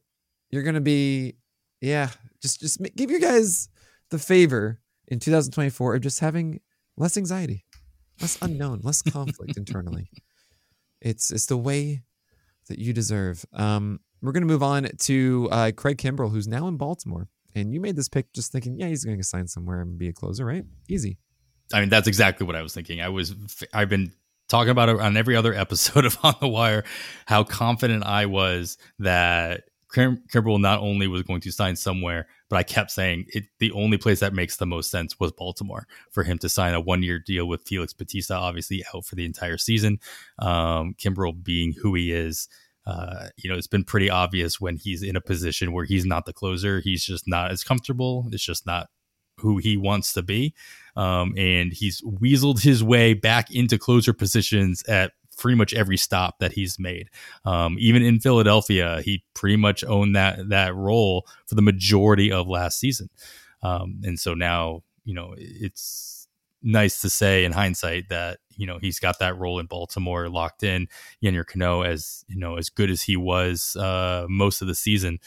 You're going to be, just give you guys the favor in 2024 of just having less anxiety, less unknown, less conflict internally. It's the way that you deserve. We're going to move on to Craig Kimbrel, who's now in Baltimore. And you made this pick just thinking, yeah, he's going to sign somewhere and be a closer, right? Easy. I mean, that's exactly what I was thinking. I've been talking about it on every other episode of On the Wire, how confident I was that Kimbrel not only was going to sign somewhere, but I kept saying the only place that makes the most sense was Baltimore for him to sign a one-year deal with Felix Bautista, obviously out for the entire season. Kimbrel being who he is. It's been pretty obvious when he's in a position where he's not the closer, he's just not as comfortable. It's just not who he wants to be. And he's weaseled his way back into closer positions at pretty much every stop that he's made. Even in Philadelphia, he pretty much owned that role for the majority of last season. And so now, it's nice to say in hindsight that, he's got that role in Baltimore locked in. Yennier Cano, as good as he was most of the season,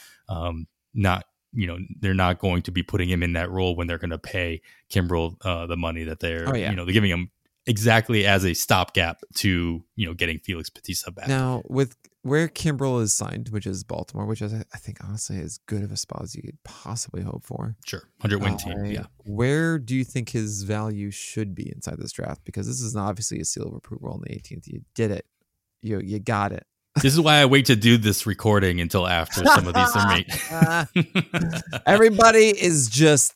they're not going to be putting him in that role when they're going to pay Kimbrel the money that they're, they're giving him exactly as a stopgap to, getting Felix Bautista back. Now, with where Kimbrel is signed, which is Baltimore, which is, I think, honestly, as good of a spot as you could possibly hope for. Sure. 100-win team, yeah. Where do you think his value should be inside this draft? Because this is obviously a seal of approval on the 18th. You did it. You got it. This is why I wait to do this recording until after some of these are made. Everybody is just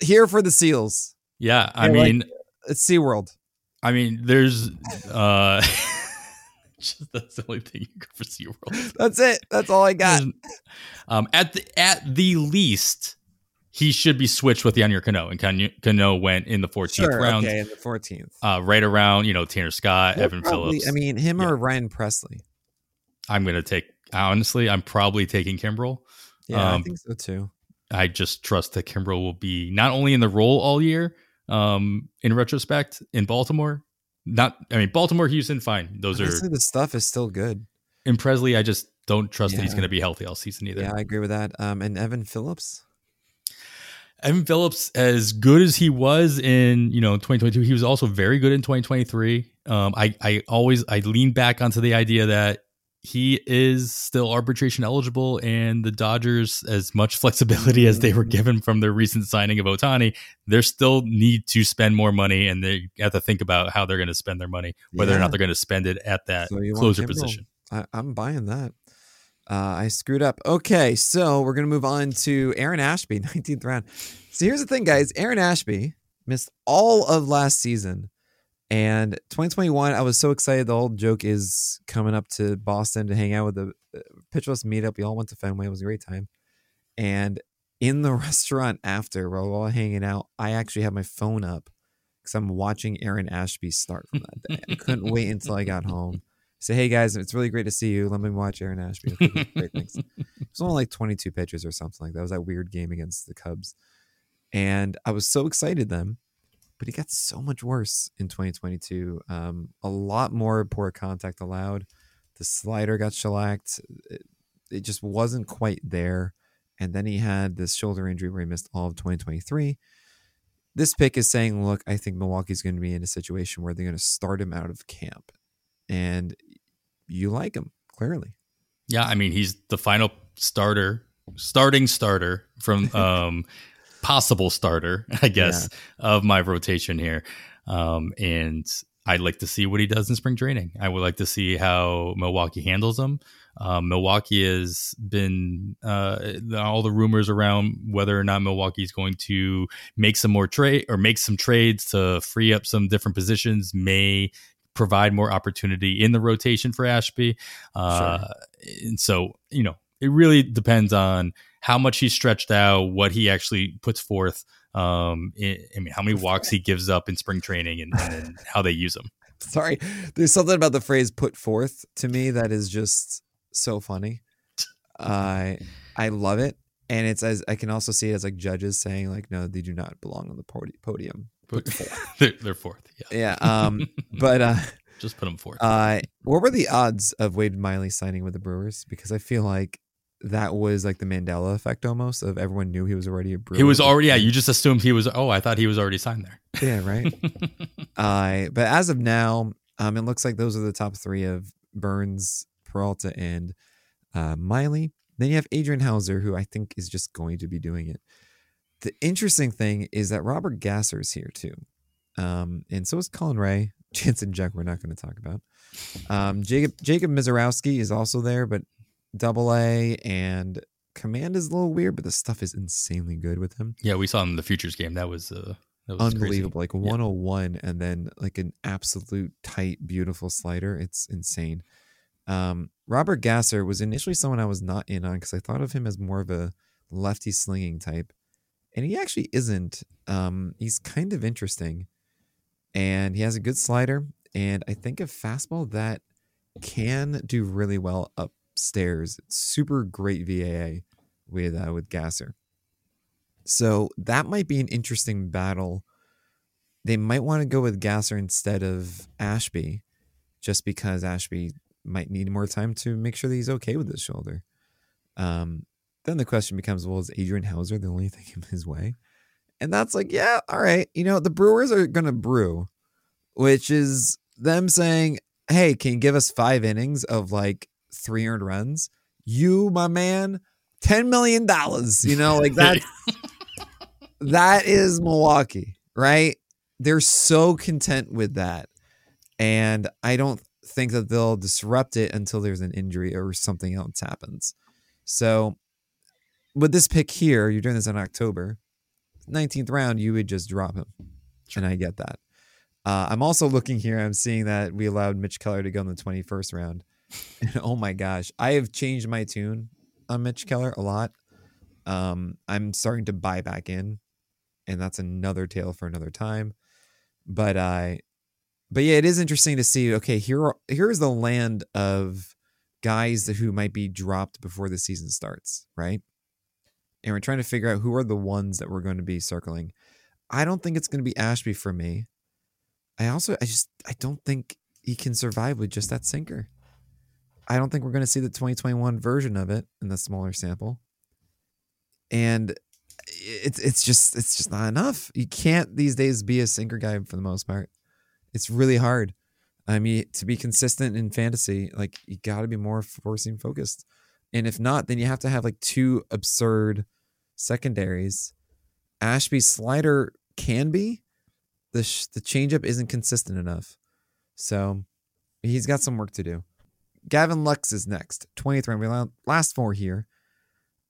here for the seals. Yeah, I mean... Like, it's SeaWorld. I mean, there's... that's the only thing you can for SeaWorld. That's it. That's all I got. At the least, he should be switched with Yennier Cano, and Cano went in the 14th round. Okay, in the 14th. Right around, Tanner Scott, Evan Phillips. I mean, him or Ryan Presley. I'm probably taking Kimbrel. Yeah, I think so too. I just trust that Kimbrel will be not only in the role all year, in retrospect, in Baltimore. Baltimore, Houston, fine. Those honestly, the stuff is still good. And Presley, I just don't trust that he's going to be healthy all season either. Yeah, I agree with that. And Evan Phillips? Evan Phillips, as good as he was in 2022, he was also very good in 2023. I lean back onto the idea that he is still arbitration eligible, and the Dodgers, as much flexibility as they were given from their recent signing of Ohtani, they still need to spend more money, and they have to think about how they're going to spend their money, whether or not they're going to spend it at that closer position. I'm buying that. I screwed up. Okay, so we're going to move on to Aaron Ashby, 19th round. So here's the thing, guys. Aaron Ashby missed all of last season. And 2021, I was so excited. The old joke is coming up to Boston to hang out with the pitchless meetup. We all went to Fenway. It was a great time. And in the restaurant after, we're all hanging out, I actually had my phone up because I'm watching Aaron Ashby start from that day. I couldn't wait until I got home. Say, hey, guys, it's really great to see you. Let me watch Aaron Ashby. Okay, great, thanks. It was only like 22 pitches or something like that. It was that weird game against the Cubs. And I was so excited then. But he got so much worse in 2022. A lot more poor contact allowed. The slider got shellacked. It just wasn't quite there. And then he had this shoulder injury where he missed all of 2023. This pick is saying, look, I think Milwaukee's going to be in a situation where they're going to start him out of camp. And you like him, clearly. Yeah, I mean, he's the final starter from... possible starter, I guess, of my rotation here. And I'd like to see what he does in spring training. I would like to see how Milwaukee handles him. Milwaukee has been all the rumors around whether or not Milwaukee is going to make some more trade or make some trades to free up some different positions may provide more opportunity in the rotation for Ashby. Sure. And so, you know, it really depends on how much he's stretched out, what he actually puts forth. I mean, how many walks he gives up in spring training and how they use him. Sorry. There's something about the phrase put forth to me that is just so funny. I love it. And it's as I can also see it as like judges saying like, no, they do not belong on the podium. Put forth. They're fourth. Yeah. Yeah. But just put them forth. What were the odds of Wade Miley signing with the Brewers? Because I feel like that was like the Mandela effect almost of everyone knew he was already a Brewer. He was already, yeah. You just assumed he was, I thought he was already signed there. Yeah, right. But as of now, it looks like those are the top three of Burns, Peralta, and Miley. Then you have Adrian Hauser, who I think is just going to be doing it. The interesting thing is that Robert Gasser's here too. And so is Colin Ray. Jansen Jeck we're not going to talk about. Jacob Mizorowski is also there, but Double-A and Command is a little weird, but the stuff is insanely good with him. Yeah, we saw him in the Futures game. That was unbelievable. Crazy. Like 101 and then like an absolute tight, beautiful slider. It's insane. Robert Gasser was initially someone I was not in on because I thought of him as more of a lefty slinging type. And he actually isn't. He's kind of interesting. And he has a good slider. And I think a fastball that can do really well upstairs. It's super great VAA with Gasser. So that might be an interesting battle. They might want to go with Gasser instead of Ashby, just because Ashby might need more time to make sure that he's okay with his shoulder. Then the question becomes, well, is Adrian Hauser the only thing in his way? And that's like, yeah, all right. You know, the Brewers are going to brew, which is them saying, hey, can you give us 5 innings of like 3 earned runs? You, my man, $10 million. You know, like that. That is Milwaukee, right? They're so content with that. And I don't think that they'll disrupt it until there's an injury or something else happens. So with this pick here, you're doing this in October, 19th round, you would just drop him. Sure. And I get that. I'm also looking here. I'm seeing that we allowed Mitch Keller to go in the 21st round. And oh my gosh, I have changed my tune on Mitch Keller a lot. I'm starting to buy back in, and that's another tale for another time. But yeah, it is interesting to see, okay, here's the land of guys who might be dropped before the season starts, right? And we're trying to figure out who are the ones that we're going to be circling. I don't think it's going to be Ashby for me. I don't think he can survive with just that sinker. I don't think we're going to see the 2021 version of it in the smaller sample. And it's just not enough. You can't these days be a sinker guy for the most part. It's really hard. I mean, to be consistent in fantasy, like you got to be more forcing focused. And if not, then you have to have like 2 absurd secondaries. Ashby's slider can be. The changeup isn't consistent enough. So he's got some work to do. Gavin Lux is next. 20th round. Last 4 here.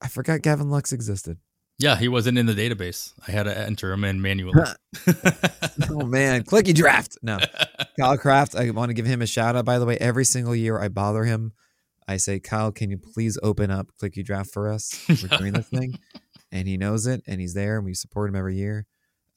I forgot Gavin Lux existed. Yeah, he wasn't in the database. I had to enter him in manually. Oh, man. Clicky draft. No. Kyle Kraft, I want to give him a shout out, by the way. Every single year I bother him. I say, Kyle, can you please open up Clicky Draft for us? We're doing this thing. And he knows it, and he's there, and we support him every year.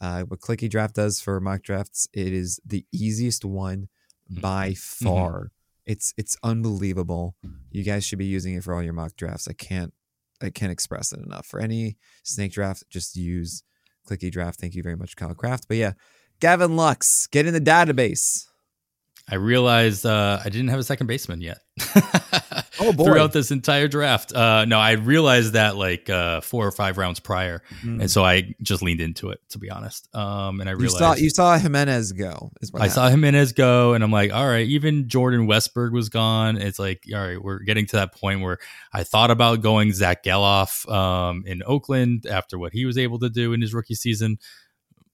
What Clicky Draft does for mock drafts, it is the easiest one by far. Mm-hmm. It's unbelievable. You guys should be using it for all your mock drafts. I can't express it enough. For any snake draft, just use Clicky Draft. Thank you very much, Kyle Kraft. But yeah, Gavin Lux, get in the database. I realized I didn't have a second baseman yet. Oh boy! Throughout this entire draft, no, I realized that like 4 or 5 rounds prior, and so I just leaned into it, to be honest. And I realized you saw Jimenez go. Saw Jimenez go, and I'm like, all right. Even Jordan Westberg was gone. It's like, all right, we're getting to that point where I thought about going Zach Geloff in Oakland after what he was able to do in his rookie season,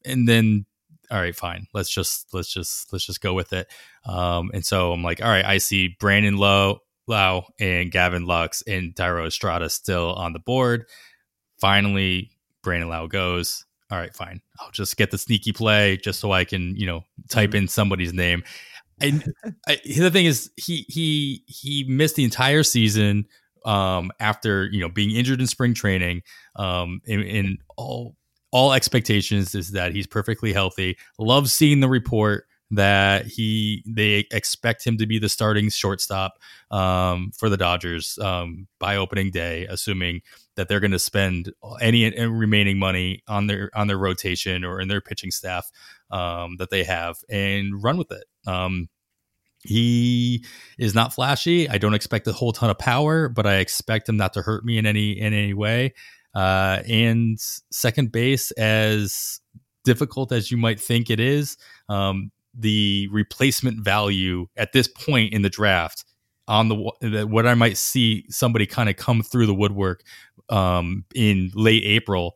and then all right, fine. Let's just go with it. And so I'm like, all right, I see Brandon Lowe and Gavin Lux and Thairo Estrada still on the board. Finally, Brandon Lowe goes, all right, fine. I'll just get the sneaky play just so I can, type in somebody's name. And the thing is, he missed the entire season after, being injured in spring training. And all expectations is that he's perfectly healthy. Love seeing the report that they expect him to be the starting shortstop for the Dodgers by opening day, assuming that they're going to spend any remaining money on their rotation or in their pitching staff that they have and run with it. He is not flashy. I don't expect a whole ton of power, but I expect him not to hurt me in any way. And second base, as difficult as you might think it is, the replacement value at this point in the draft on the what I might see somebody kind of come through the woodwork in late April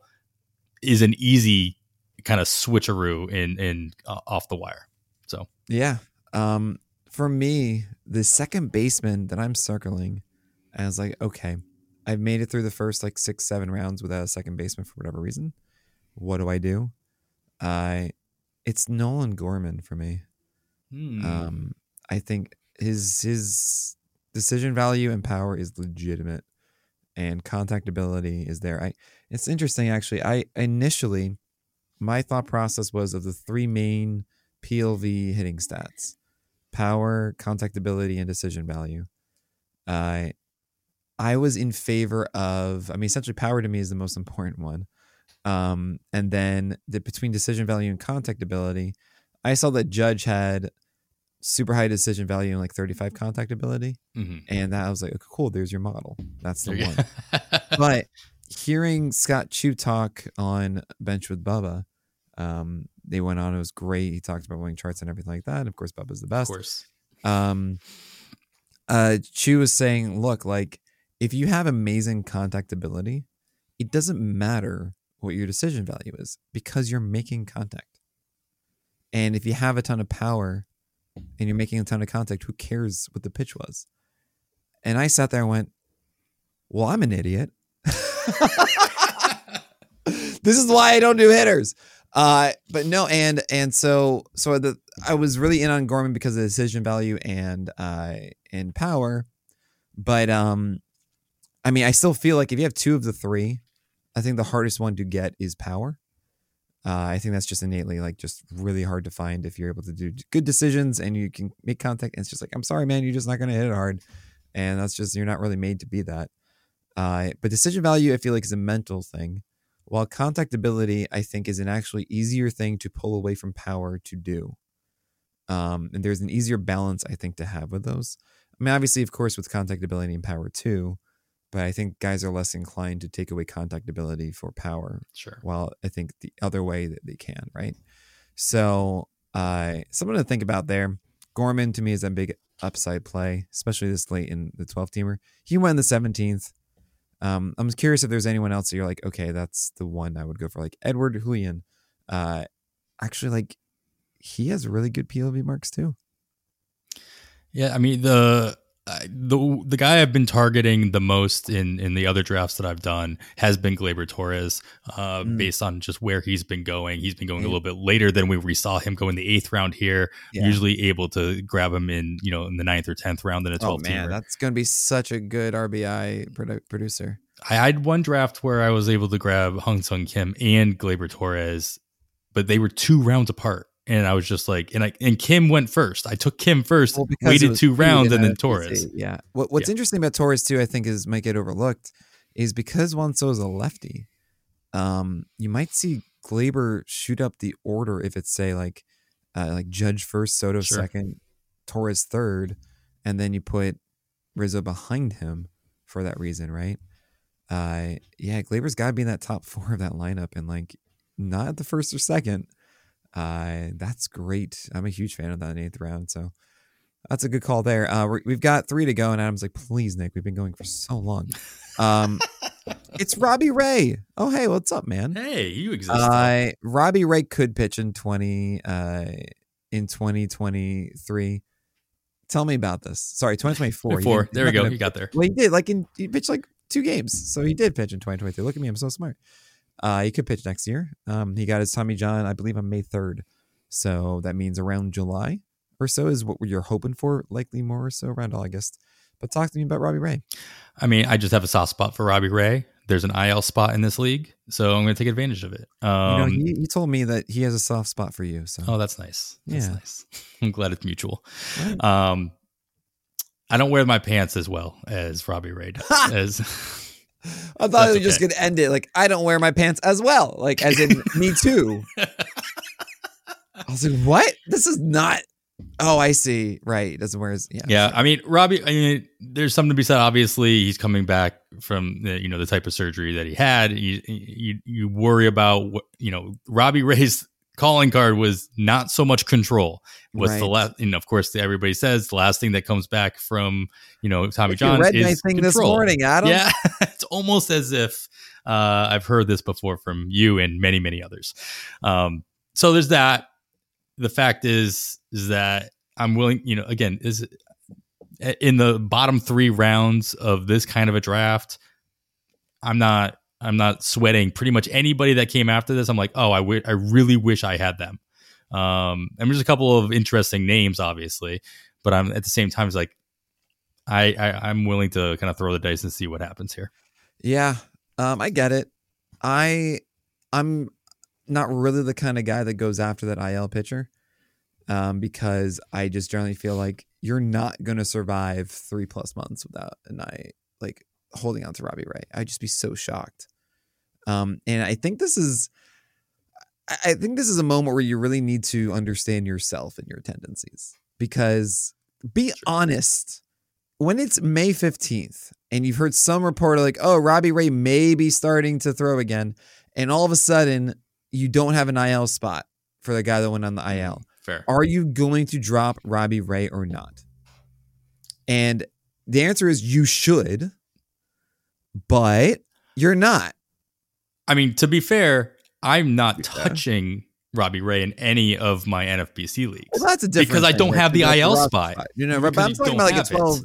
is an easy kind of switcheroo and off the wire. So yeah, for me, the second baseman that I'm circling, I was like, okay, I've made it through the first 6-7 rounds without a second baseman for whatever reason. What do? It's Nolan Gorman for me. I think his decision value and power is legitimate, and contactability is there. It's interesting, actually. Initially, my thought process was of the three main PLV hitting stats: power, contactability, and decision value. I was in favor of. Essentially, power to me is the most important one. And then between decision value and contactability, I saw that Judge had super high decision value and 35 contactability. Mm-hmm. And that I was like, okay, cool, there's your model. That's the one. But hearing Scott Chu talk on Bench with Bubba, they went on, it was great. He talked about winning charts and everything like that. And of course, Bubba's the best. Of course. Chu was saying, look, if you have amazing contactability, it doesn't matter what your decision value is because you're making contact. And if you have a ton of power and you're making a ton of contact, who cares what the pitch was? And I sat there and went, well, I'm an idiot. This is why I don't do hitters. But no. And so I was really in on Gorman because of the decision value and power. But, I still feel if you have two of the three, I think the hardest one to get is power. I think that's just innately just really hard to find if you're able to do good decisions and you can make contact. And it's just I'm sorry, man, you're just not going to hit it hard. And that's just, you're not really made to be that. But decision value, I feel is a mental thing. While contactability, I think, is an actually easier thing to pull away from power to do. And there's an easier balance, I think, to have with those. Obviously, of course, with contactability and power too. But I think guys are less inclined to take away contactability for power. Sure. While I think the other way that they can, right? So something to think about there. Gorman, to me, is a big upside play, especially this late in the 12-teamer. He went in the 17th. I'm curious if there's anyone else that you're like, okay, that's the one I would go for. Edward Julien. Actually, he has really good PLV marks, too. Yeah, the guy I've been targeting the most in the other drafts that I've done has been Gleyber Torres, based on just where he's been going. He's been going a little bit later than we saw him go in the 8th round here. Yeah. Usually able to grab him in in the 9th or 10th round in a 12-teamer. Oh man, that's going to be such a good RBI producer. I had one draft where I was able to grab Hung Sung Kim and Gleyber Torres, but they were 2 rounds apart. And I was just and Kim went first. I took Kim first, waited 2 rounds, and then Torres. Yeah. What's interesting about Torres too, I think, might get overlooked, is because Wanso is a lefty. You might see Gleyber shoot up the order if it's say Judge first, Soto second, Torres third, and then you put Rizzo behind him for that reason, right? Gleyber's got to be in that top 4 of that lineup, and not the first or second. That's great. I'm a huge fan of that in the 8th round, so that's a good call there. We've got 3 to go, and Adam's like, please, Nick, we've been going for so long. It's Robbie Ray. Oh, hey, what's up, man? Hey, you exist. Robbie Ray could pitch in 2023. Tell me about this. Sorry, 2024. There we go. You got there. Well, he did. He pitched two games. So he did pitch in 2023. Look at me. I'm so smart. He could pitch next year. He got his Tommy John, I believe, on May 3rd. So that means around July or so is what you're hoping for, likely more or so around August. But talk to me about Robbie Ray. I mean, I just have a soft spot for Robbie Ray. There's an IL spot in this league, so I'm going to take advantage of it. He told me that he has a soft spot for you. So. Oh, that's nice. That's nice. I'm glad it's mutual. Right. I don't wear my pants as well as Robbie Ray does. I thought it was okay. Just going to end it. I don't wear my pants as well. As in me too. I was like, what? This is not. Oh, I see. Right. He doesn't wear his. Yeah. Sure. I mean, Robbie, there's something to be said. Obviously, he's coming back from the type of surgery that he had. You worry about what, Robbie Ray's calling card was not so much control. The last, and of course, everybody says the last thing that comes back from, Tommy John is my thing control. This morning, Adam. Yeah. It's almost as if I've heard this before from you and many, many others. So there's that. The fact is that I'm willing, again, is in the bottom three rounds of this kind of a draft. I'm not sweating pretty much anybody that came after this. I'm like, oh, I really wish I had them. And there's a couple of interesting names, obviously, but I'm at the same time, it's like, I'm willing to kind of throw the dice and see what happens here. Yeah. I get it. I'm not really the kind of guy that goes after that IL pitcher because I just generally feel like you're not going to survive 3+ months without an eye, holding on to Robbie Ray. I'd just be so shocked. And I think this is a moment where you really need to understand yourself and your tendencies, because be honest, when it's May 15th and you've heard some reporter Robbie Ray may be starting to throw again. And all of a sudden, you don't have an IL spot for the guy that went on the IL. Fair. Are you going to drop Robbie Ray or not? And the answer is you should, but you're not. I mean, to be fair, I'm not touching Robbie Ray in any of my NFBC leagues. Well, that's a different because thing, I don't have the IL spot. But I'm talking about 12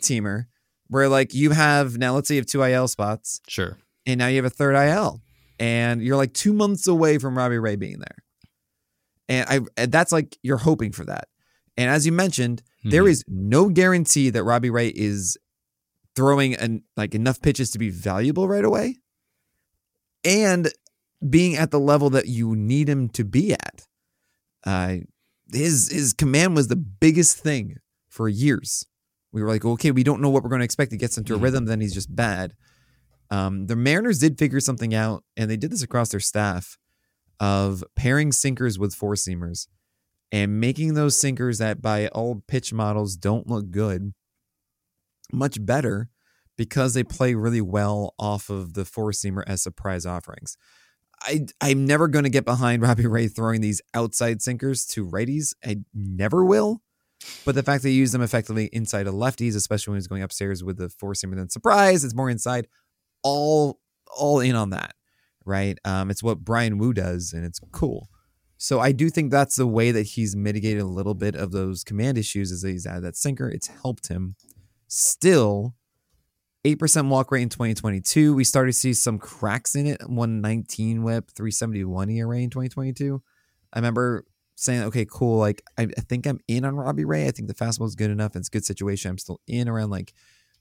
teamer where you have now, let's say you have 2 IL spots. Sure. And now you have a 3rd IL. And you're 2 months away from Robbie Ray being there. And that's you're hoping for that. And as you mentioned, there is no guarantee that Robbie Ray is throwing enough pitches to be valuable right away and being at the level that you need him to be at. His command was the biggest thing for years. We were okay, we don't know what we're going to expect. He gets into a rhythm, then he's just bad. The Mariners did figure something out, and they did this across their staff of pairing sinkers with four seamers and making those sinkers that by all pitch models don't look good much better because they play really well off of the four seamer as surprise offerings. I'm never going to get behind Robbie Ray throwing these outside sinkers to righties. I never will. But the fact that you use them effectively inside of lefties, especially when he's going upstairs with the four seamer, then surprise, it's more inside. All in on that, right? It's what Brian Wu does, and it's cool. So I do think that's the way that he's mitigated a little bit of those command issues is that he's added that sinker. It's helped him. Still, 8% walk rate in 2022. We started to see some cracks in it. 119 whip, 371 ERA in 2022. I remember saying, okay, cool. I think I'm in on Robbie Ray. I think the fastball is good enough. It's a good situation. I'm still in around I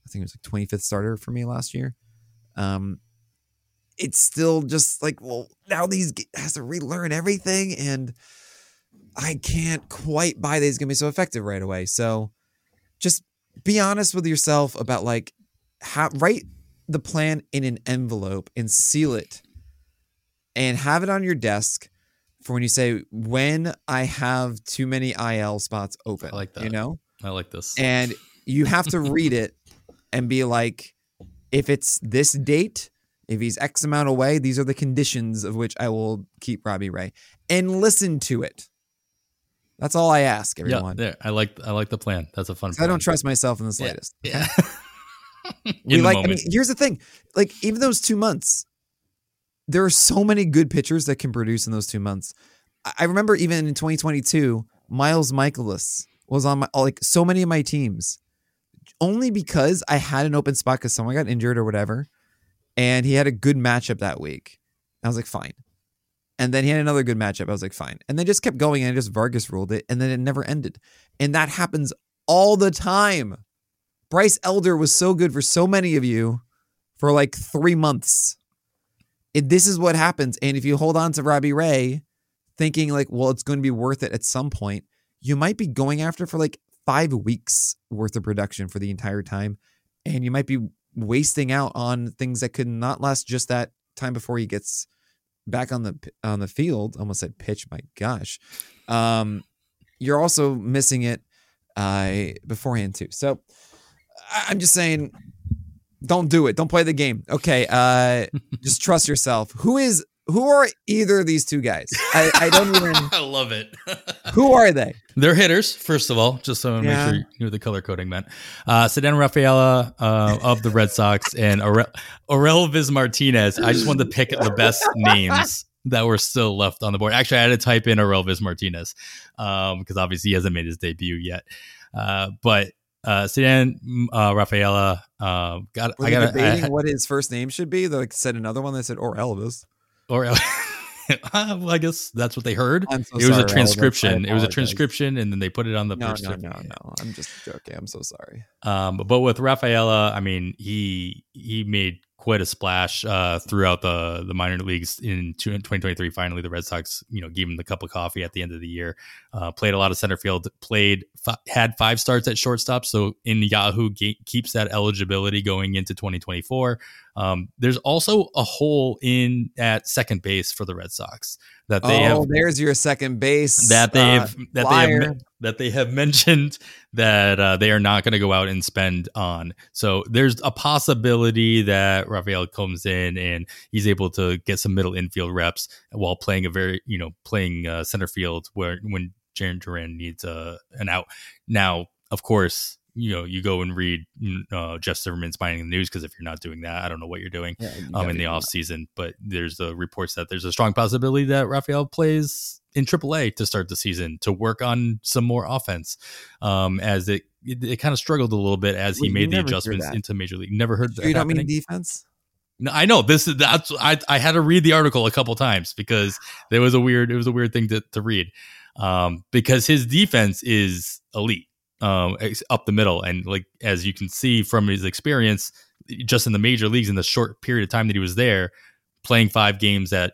think it was 25th starter for me last year. It's still just now these has to relearn everything and I can't quite buy that he's going to be so effective right away. So just be honest with yourself about how, write the plan in an envelope and seal it and have it on your desk for when you say, when I have too many IL spots open, I like that. I like this. And you have to read it and be if it's this date, if he's X amount away, these are the conditions of which I will keep Robbie Ray and listen to it. That's all I ask, everyone. Yeah, I like the plan. That's a fun plan. I don't trust myself in the slightest. Yeah. I mean, here's the thing. Like, even those 2 months, there are so many good pitchers that can produce in those 2 months. I remember even in 2022, Miles Michaelis was on my, like, so many of my teams only because I had an open spot because someone got injured or whatever. And he had a good matchup that week. I was like, fine. And then he had another good matchup. I was like, fine. And they just kept going and just Vargas ruled it. And then it never ended. And that happens all the time. Bryce Elder was so good for so many of you for like 3 months. This is what happens. And if you hold on to Robbie Ray thinking like, well, it's going to be worth it at some point, you might be going after for like 5 weeks worth of production for the entire time. And you might be wasting out on things that could not last just that time before he gets back on the field. Almost said pitch. My gosh. You're also missing it beforehand too. So I'm just saying, don't do it. Don't play the game. Okay. Just trust yourself. Who are either of these two guys? I don't even. I love it. Who are they? They're hitters, first of all. Just so I want to make sure you knew the color coding meant. Ceddanne Rafaela of the Red Sox and Aurelvis Martinez. I just wanted to pick the best names that were still left on the board. Actually, I had to type in Aurelvis Martinez because obviously he hasn't made his debut yet. But Ceddanne Rafaela. Were you debating what his first name should be? They said another one. They said Aurelvis. Or well, I guess that's what they heard. It was a transcription, and then they put it on the. No. I'm just joking. I'm so sorry. But with Rafaela, I mean, he made quite a splash throughout the minor leagues in 2023. Finally, the Red Sox, gave him the cup of coffee at the end of the year. Played a lot of center field. Had 5 starts at shortstop. So in Yahoo keeps that eligibility going into 2024. There's also a hole in at second base for the Red Sox that they have. Oh, there's your second base that they have mentioned that they are not going to go out and spend on. So there's a possibility that Rafael comes in and he's able to get some middle infield reps while playing playing center field when Jarren Duran needs an out. Now, of course, you go and read Jeff Zimmerman's Mining the News, because if you're not doing that, I don't know what you're doing in the offseason. But there's the reports that there's a strong possibility that Rafael plays in AAA to start the season to work on some more offense, as it kind of struggled a little bit as he made the adjustments into Major League. Never heard that. You don't mean defense? No, I know I had to read the article a couple times because there was a weird thing to read, because his defense is elite. Up the middle, and like as you can see from his experience just in the major leagues in the short period of time that he was there, playing 5 games at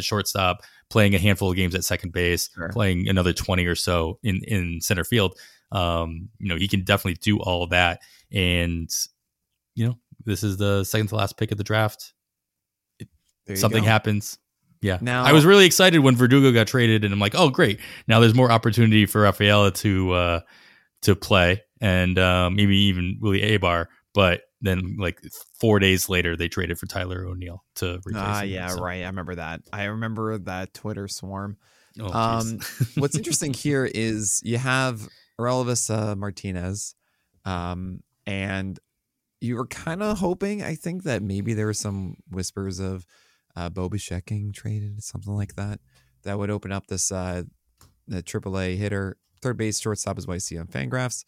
shortstop, playing a handful of games at second base, playing another 20 or so in center field, he can definitely do all of that. And this is the second to last pick of the draft. Something happens. Yeah. Now, I was really excited when Verdugo got traded, and I'm like, oh, great. Now there's more opportunity for Rafaela to play, and maybe even Willy Abar. But then, like 4 days later, they traded for Tyler O'Neill to replace him. Yeah, so. Right. I remember that Twitter swarm. Oh, what's interesting here is you have Aurelvis Martinez, and you were kind of hoping, I think, that maybe there were some whispers of Bo Bichette getting traded, something like that. That would open up this the AAA hitter. Third base, shortstop is what I see on Fangraphs.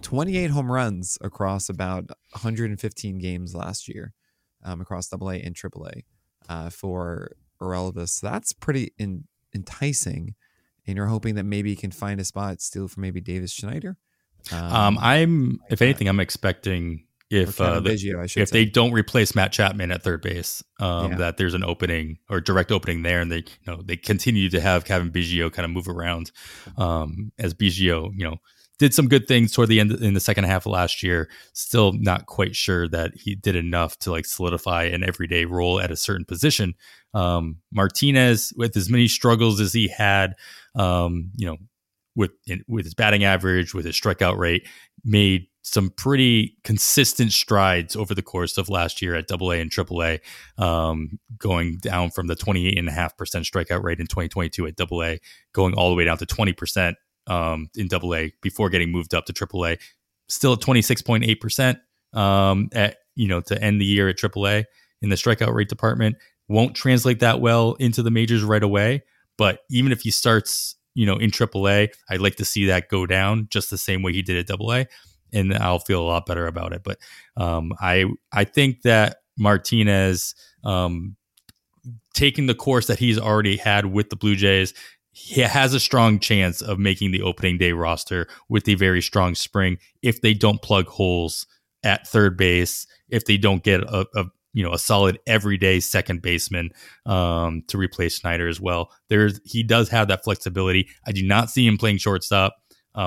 28 home runs across about 115 games last year, across AA and AAA for Aurelvis. That's pretty enticing, and you're hoping that maybe you can find a spot, steal from maybe Davis Schneider. I'm expecting, if they don't replace Matt Chapman at third base, that there's an opening or direct opening there, and they continue to have Kevin Biggio kind of move around, as Biggio did some good things toward the end in the second half of last year. Still not quite sure that he did enough to like solidify an everyday role at a certain position. Martinez, with as many struggles as he had, with his batting average, with his strikeout rate, made some pretty consistent strides over the course of last year at AA and AAA, going down from the 28.5% strikeout rate in 2022 at AA, going all the way down to 20% in AA before getting moved up to AAA. still at 26.8% at, you know, to end the year at AAA in the strikeout rate department. Won't translate that well into the majors right away, but even if he starts, you know, in AAA, I'd like to see that go down just the same way he did at AA, and I'll feel a lot better about it. But I think that Martinez taking the course that he's already had with the Blue Jays, he has a strong chance of making the opening day roster with a very strong spring if they don't plug holes at third base, if they don't get a solid everyday second baseman to replace Snyder as well. He does have that flexibility. I do not see him playing shortstop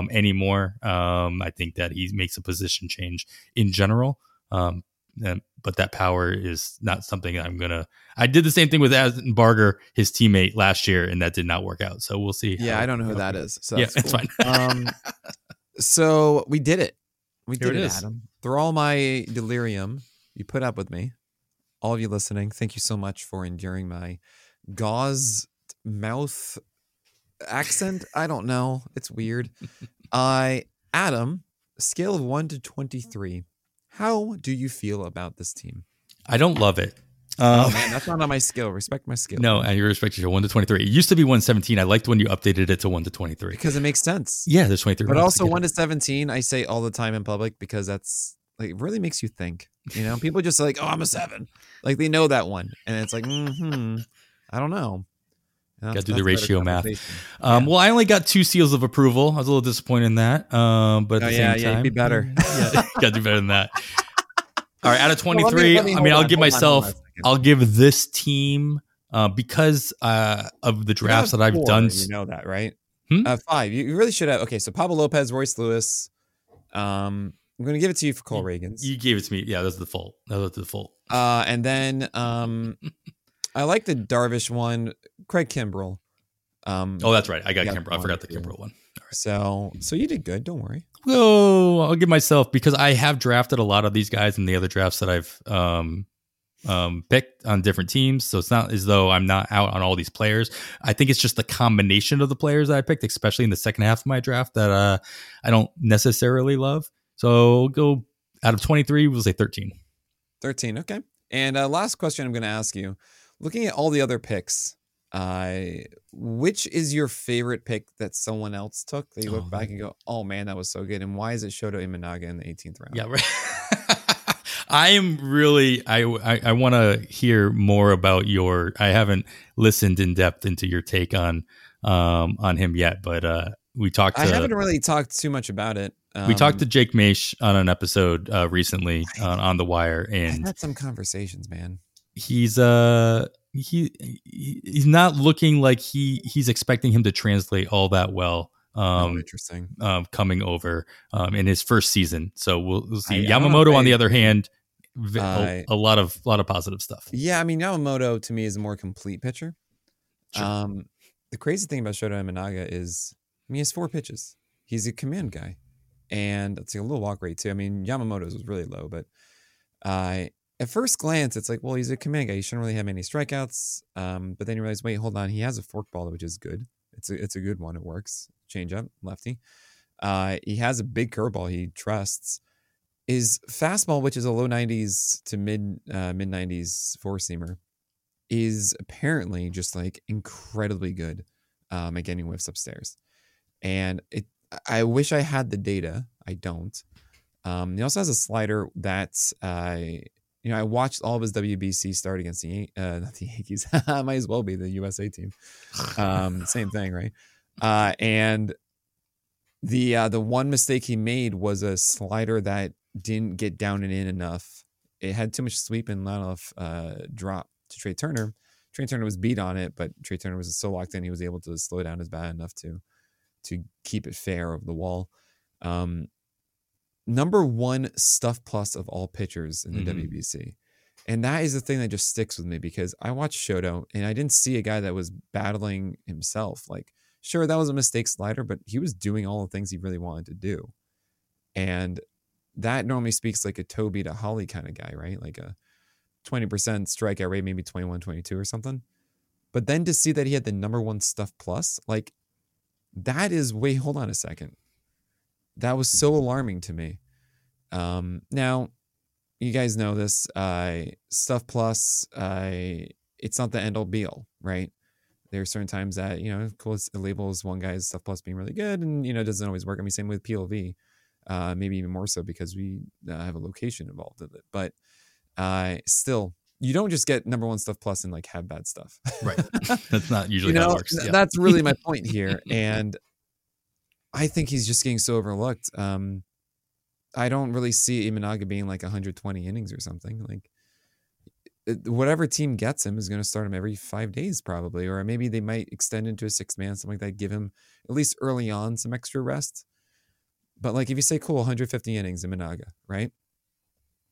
anymore. I think that he makes a position change in general. But that power is not something I did the same thing with Barger, his teammate last year, and that did not work out. So we'll see. Yeah. I don't know who that is. So yeah, that's cool. It's fine. So we did it. We did it, Adam. Through all my delirium, you put up with me. All of you listening, thank you so much for enduring my gauze mouth accent. I don't know. It's weird. Adam, scale of 1 to 23. How do you feel about this team? I don't love it. Oh, man, that's not on my skill. Respect my skill. No, I respect your 1 to 23. It used to be 117. I liked when you updated it to 1 to 23. Because it makes sense. Yeah, there's 23. But also 1 to 17, I say all the time in public because that's like, it really makes you think. You know, people just like, oh, I'm a 7. Like they know that one. And it's like, I don't know. Got to do the ratio math. Yeah. Well, I only got 2 seals of approval. I was a little disappointed in that. But at the same time, it'd be better. Got to do better than that. All right, out of 23, I'll give this team because of the drafts that I've done. You know that, right? 5. You really should have. Okay, so Pablo Lopez, Royce Lewis. I'm going to give it to you for Cole Ragans. You gave it to me. Yeah, that's the fault. And then I like the Darvish one. Craig Kimbrel. That's right. I got Kimbrel. I forgot the Kimbrel one. All right. So you did good. Don't worry. Oh, I'll give myself, because I have drafted a lot of these guys in the other drafts that I've picked on different teams. So it's not as though I'm not out on all these players. I think it's just the combination of the players that I picked, especially in the second half of my draft, that I don't necessarily love. So go out of 23, we'll say 13. 13. Okay. And last question I'm going to ask you, looking at all the other picks, which is your favorite pick that someone else took that you look back and go, oh man, that was so good, and why is it Shota Imanaga in the 18th round? Yeah, right. I want to hear more about I haven't listened in depth into your take on him yet, but I haven't really talked too much about it. We talked to Jake Maish on an episode recently on The Wire, and I had some conversations, man. He's he's not looking like he's expecting him to translate all that well. Interesting. Coming over in his first season, so we'll see. Yamamoto, on the other hand, a lot of positive stuff. Yeah, I mean Yamamoto to me is a more complete pitcher. Sure. The crazy thing about Shota Imanaga is, he has 4 pitches. He's a command guy, and it's a little walk rate too. I mean Yamamoto's was really low, but at first glance, it's like, well, he's a command guy. He shouldn't really have any strikeouts. But then you realize, wait, hold on. He has a forkball, which is good. It's a good one. It works. Change up, lefty. He has a big curveball he trusts. His fastball, which is a low 90s to mid 90s four-seamer, is apparently just like incredibly good at getting whiffs upstairs. And I wish I had the data. I don't. He also has a slider that... You know, I watched all of his WBC start against not the Yankees. Might as well be the USA team. Same thing, right? And the one mistake he made was a slider that didn't get down and in enough. It had too much sweep and not enough drop to Trey Turner. Trey Turner was beat on it, but Trey Turner was so locked in, he was able to slow down his bat enough to keep it fair over the wall. Number 1 stuff plus of all pitchers in the WBC. And that is the thing that just sticks with me, because I watched Shota and I didn't see a guy that was battling himself. Like, sure, that was a mistake slider, but he was doing all the things he really wanted to do. And that normally speaks like a Toby to Holly kind of guy, right? Like a 20% strikeout rate, maybe 21, 22 or something. But then to see that he had the number 1 stuff plus, like that is, wait, hold on a second. That was so alarming to me. Now, you guys know this. Stuff Plus, it's not the end-all be-all, right? There are certain times that, you know, of course, it labels one guy's Stuff Plus being really good and, you know, it doesn't always work. I mean, same with PLV, maybe even more so because we have a location involved in it. But still, you don't just get number one Stuff Plus and like have bad stuff. Right. That's not usually how it works. Yeah. That's really my point here. And I think he's just getting so overlooked. I don't really see Imanaga being like 120 innings or something. Like, whatever team gets him is going to start him every 5 days probably, or maybe they might extend into a 6-man, something like that, give him at least early on some extra rest. But like, if you say, cool, 150 innings Imanaga, right?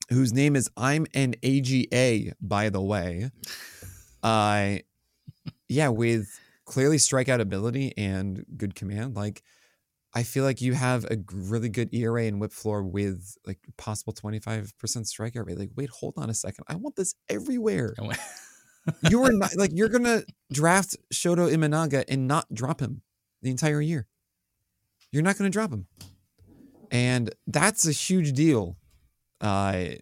Whose name is I'm an AGA, by the way. Yeah, with clearly strikeout ability and good command, like, I feel like you have a really good ERA and whip floor with like possible 25% strikeout rate. Like, wait, hold on a second. I want this everywhere. You are not like, you're going to draft Shota Imanaga and not drop him the entire year. You're not going to drop him. And that's a huge deal. I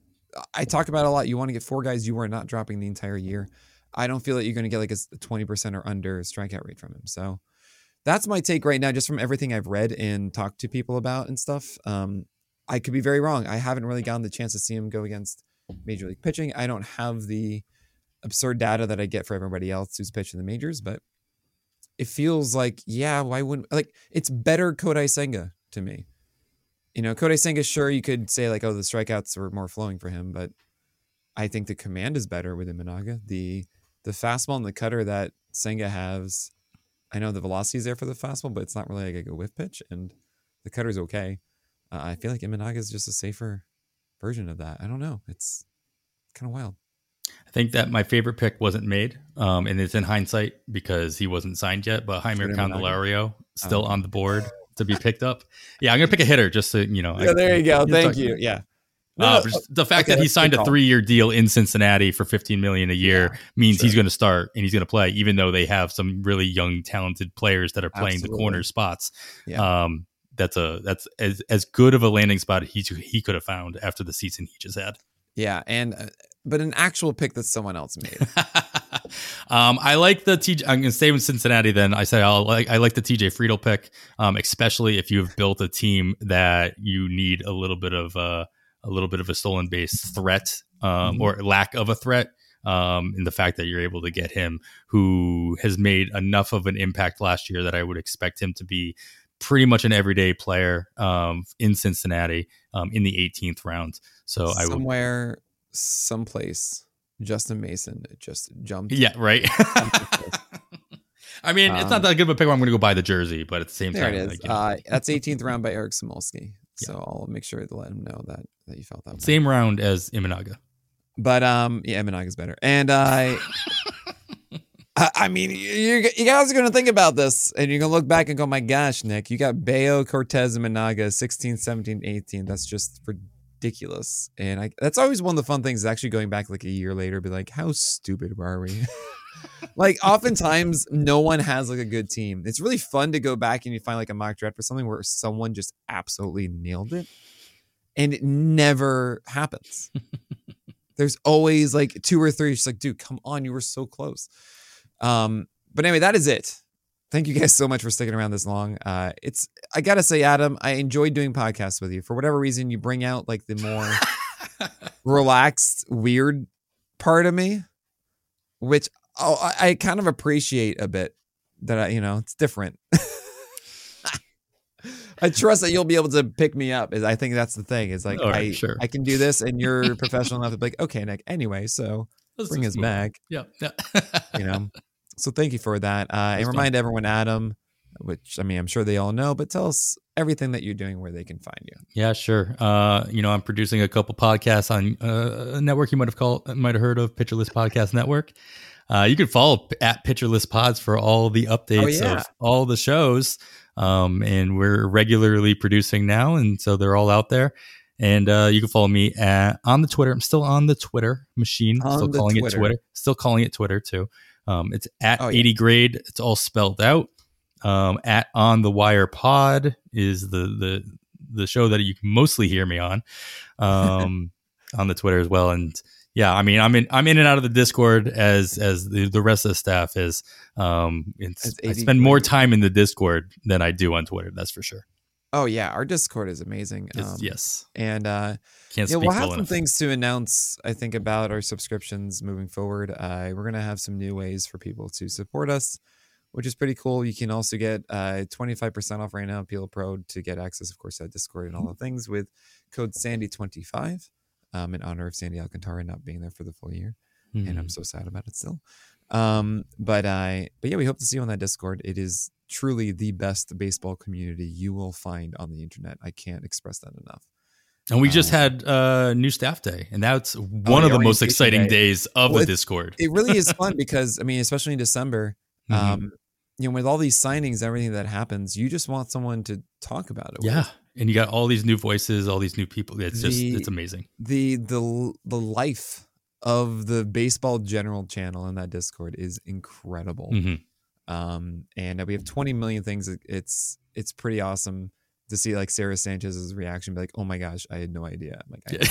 talk about it a lot. You want to get four guys you are not dropping the entire year. I don't feel that you're going to get like a 20% or under strikeout rate from him. So that's my take right now, just from everything I've read and talked to people about and stuff. I could be very wrong. I haven't really gotten the chance to see him go against Major League pitching. I don't have the absurd data that I get for everybody else who's pitched in the majors, but it feels like, yeah, why wouldn't, like, it's better Kodai Senga to me. You know, Kodai Senga, sure, you could say like, oh, the strikeouts were more flowing for him, but I think the command is better with Imanaga. The fastball and the cutter that Senga has, I know the velocity is there for the fastball, but it's not really like a whiff pitch, and the cutter's okay. I feel like Imanaga is just a safer version of that. I don't know. It's kind of wild. I think that my favorite pick wasn't made, and it's in hindsight because he wasn't signed yet, but Jaime Candelario still on the board to be picked up. Yeah, I'm going to pick a hitter just so, you know. Yeah, there you go. Thank you. Yeah. The fact that he signed a 3-year deal in Cincinnati for $15 million a year means he's going to start and he's going to play, even though they have some really young, talented players that are playing the corner spots. Yeah. That's as good of a landing spot he could have found after the season he just had. Yeah, and but an actual pick that someone else made. I like the TJ. I'm gonna stay with Cincinnati. Then I like the TJ Friedel pick, especially if you have built a team that you need a little bit of a stolen base threat or lack of a threat in the fact that you're able to get him, who has made enough of an impact last year that I would expect him to be pretty much an everyday player in Cincinnati in the 18th round. So someplace, Justin Mason just jumped. Yeah, right. I mean, it's not that good of a pick. I'm going to go buy the jersey, but at the same time, it is. That's 18th round by Eric Samolsky. So yeah. I'll make sure to let him know that you felt that way. Same round as Imanaga. But yeah, Imanaga's better. And I mean, you guys are going to think about this and you're going to look back and go, my gosh, Nick, you got Bayo, Cortez, Imanaga, 16, 17, 18. That's just ridiculous. And that's always one of the fun things is actually going back like a year later, be like, how stupid were we? Like, oftentimes no one has like a good team. It's really fun to go back and you find like a mock draft for something where someone just absolutely nailed it, and it never happens. There's always like two or three just like, dude, come on, you were so close. But anyway, that is it. Thank you guys so much for sticking around this long. I gotta say, Adam, I enjoy doing podcasts with you. For whatever reason, you bring out like the more relaxed, weird part of me, which I kind of appreciate a bit. That it's different. I trust that you'll be able to pick me up. I think that's the thing. It's like, sure. I can do this, and you're professional enough to be like, okay, Nick. Anyway, so let's bring us back. Yeah. So thank you for that. And remind everyone, Adam, which I mean, I'm sure they all know, but tell us everything that you're doing, where they can find you. Yeah, sure. I'm producing a couple podcasts on a network you might have heard of, Pitcherless Podcast Network. You can follow at Pitcherless Pods for all the updates of all the shows. And we're regularly producing now, and so they're all out there. And you can follow me on the Twitter. I'm still on the Twitter machine. Still calling it Twitter too. It's at 80 grade. It's all spelled out. At On the Wire Pod is the the show that you can mostly hear me on, on the Twitter as well. And yeah, I mean, I'm in and out of the Discord as the rest of the staff is. I spend more time in the Discord than I do on Twitter. That's for sure. Oh yeah, our Discord is amazing. Yes, and we'll have some things to announce, I think, about our subscriptions moving forward. We're gonna have some new ways for people to support us, which is pretty cool. You can also get 25% off right now, Peel Pro, to get access, of course, to Discord and all the things with code Sandy25, in honor of Sandy Alcantara not being there for the full year, and I'm so sad about it still. But yeah, we hope to see you on that Discord. It is truly the best baseball community you will find on the internet. I can't express that enough. And we just had new staff day, and that's one of the most exciting days of the Discord. It really is fun because, I mean, especially in December, you know, with all these signings, everything that happens, you just want someone to talk about it with. Yeah. And you got all these new voices, all these new people. It's amazing. The life of the baseball general channel in that Discord is incredible. And we have 20 million things. It's pretty awesome to see, like, Sarah Sanchez's reaction, be like, oh my gosh, I had no idea. I'm like,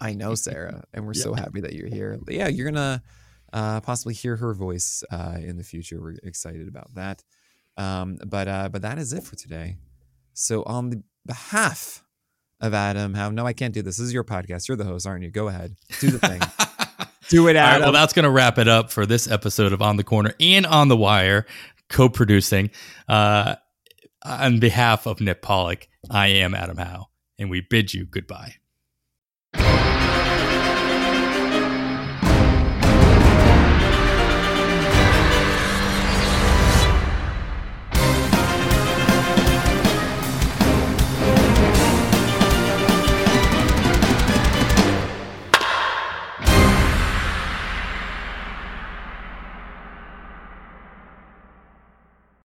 I know, Sarah, and we're so happy that you're here. But yeah, you're gonna possibly hear her voice in the future. We're excited about that. But that is it for today. So on the behalf of Adam, I can't do this. This is your podcast. You're the host, aren't you? Go ahead. Do the thing. Do it, Adam. All right, well, that's going to wrap it up for this episode of On the Corner and On the Wire, co-producing. On behalf of Nick Pollock, I am Adam Howe, and we bid you goodbye.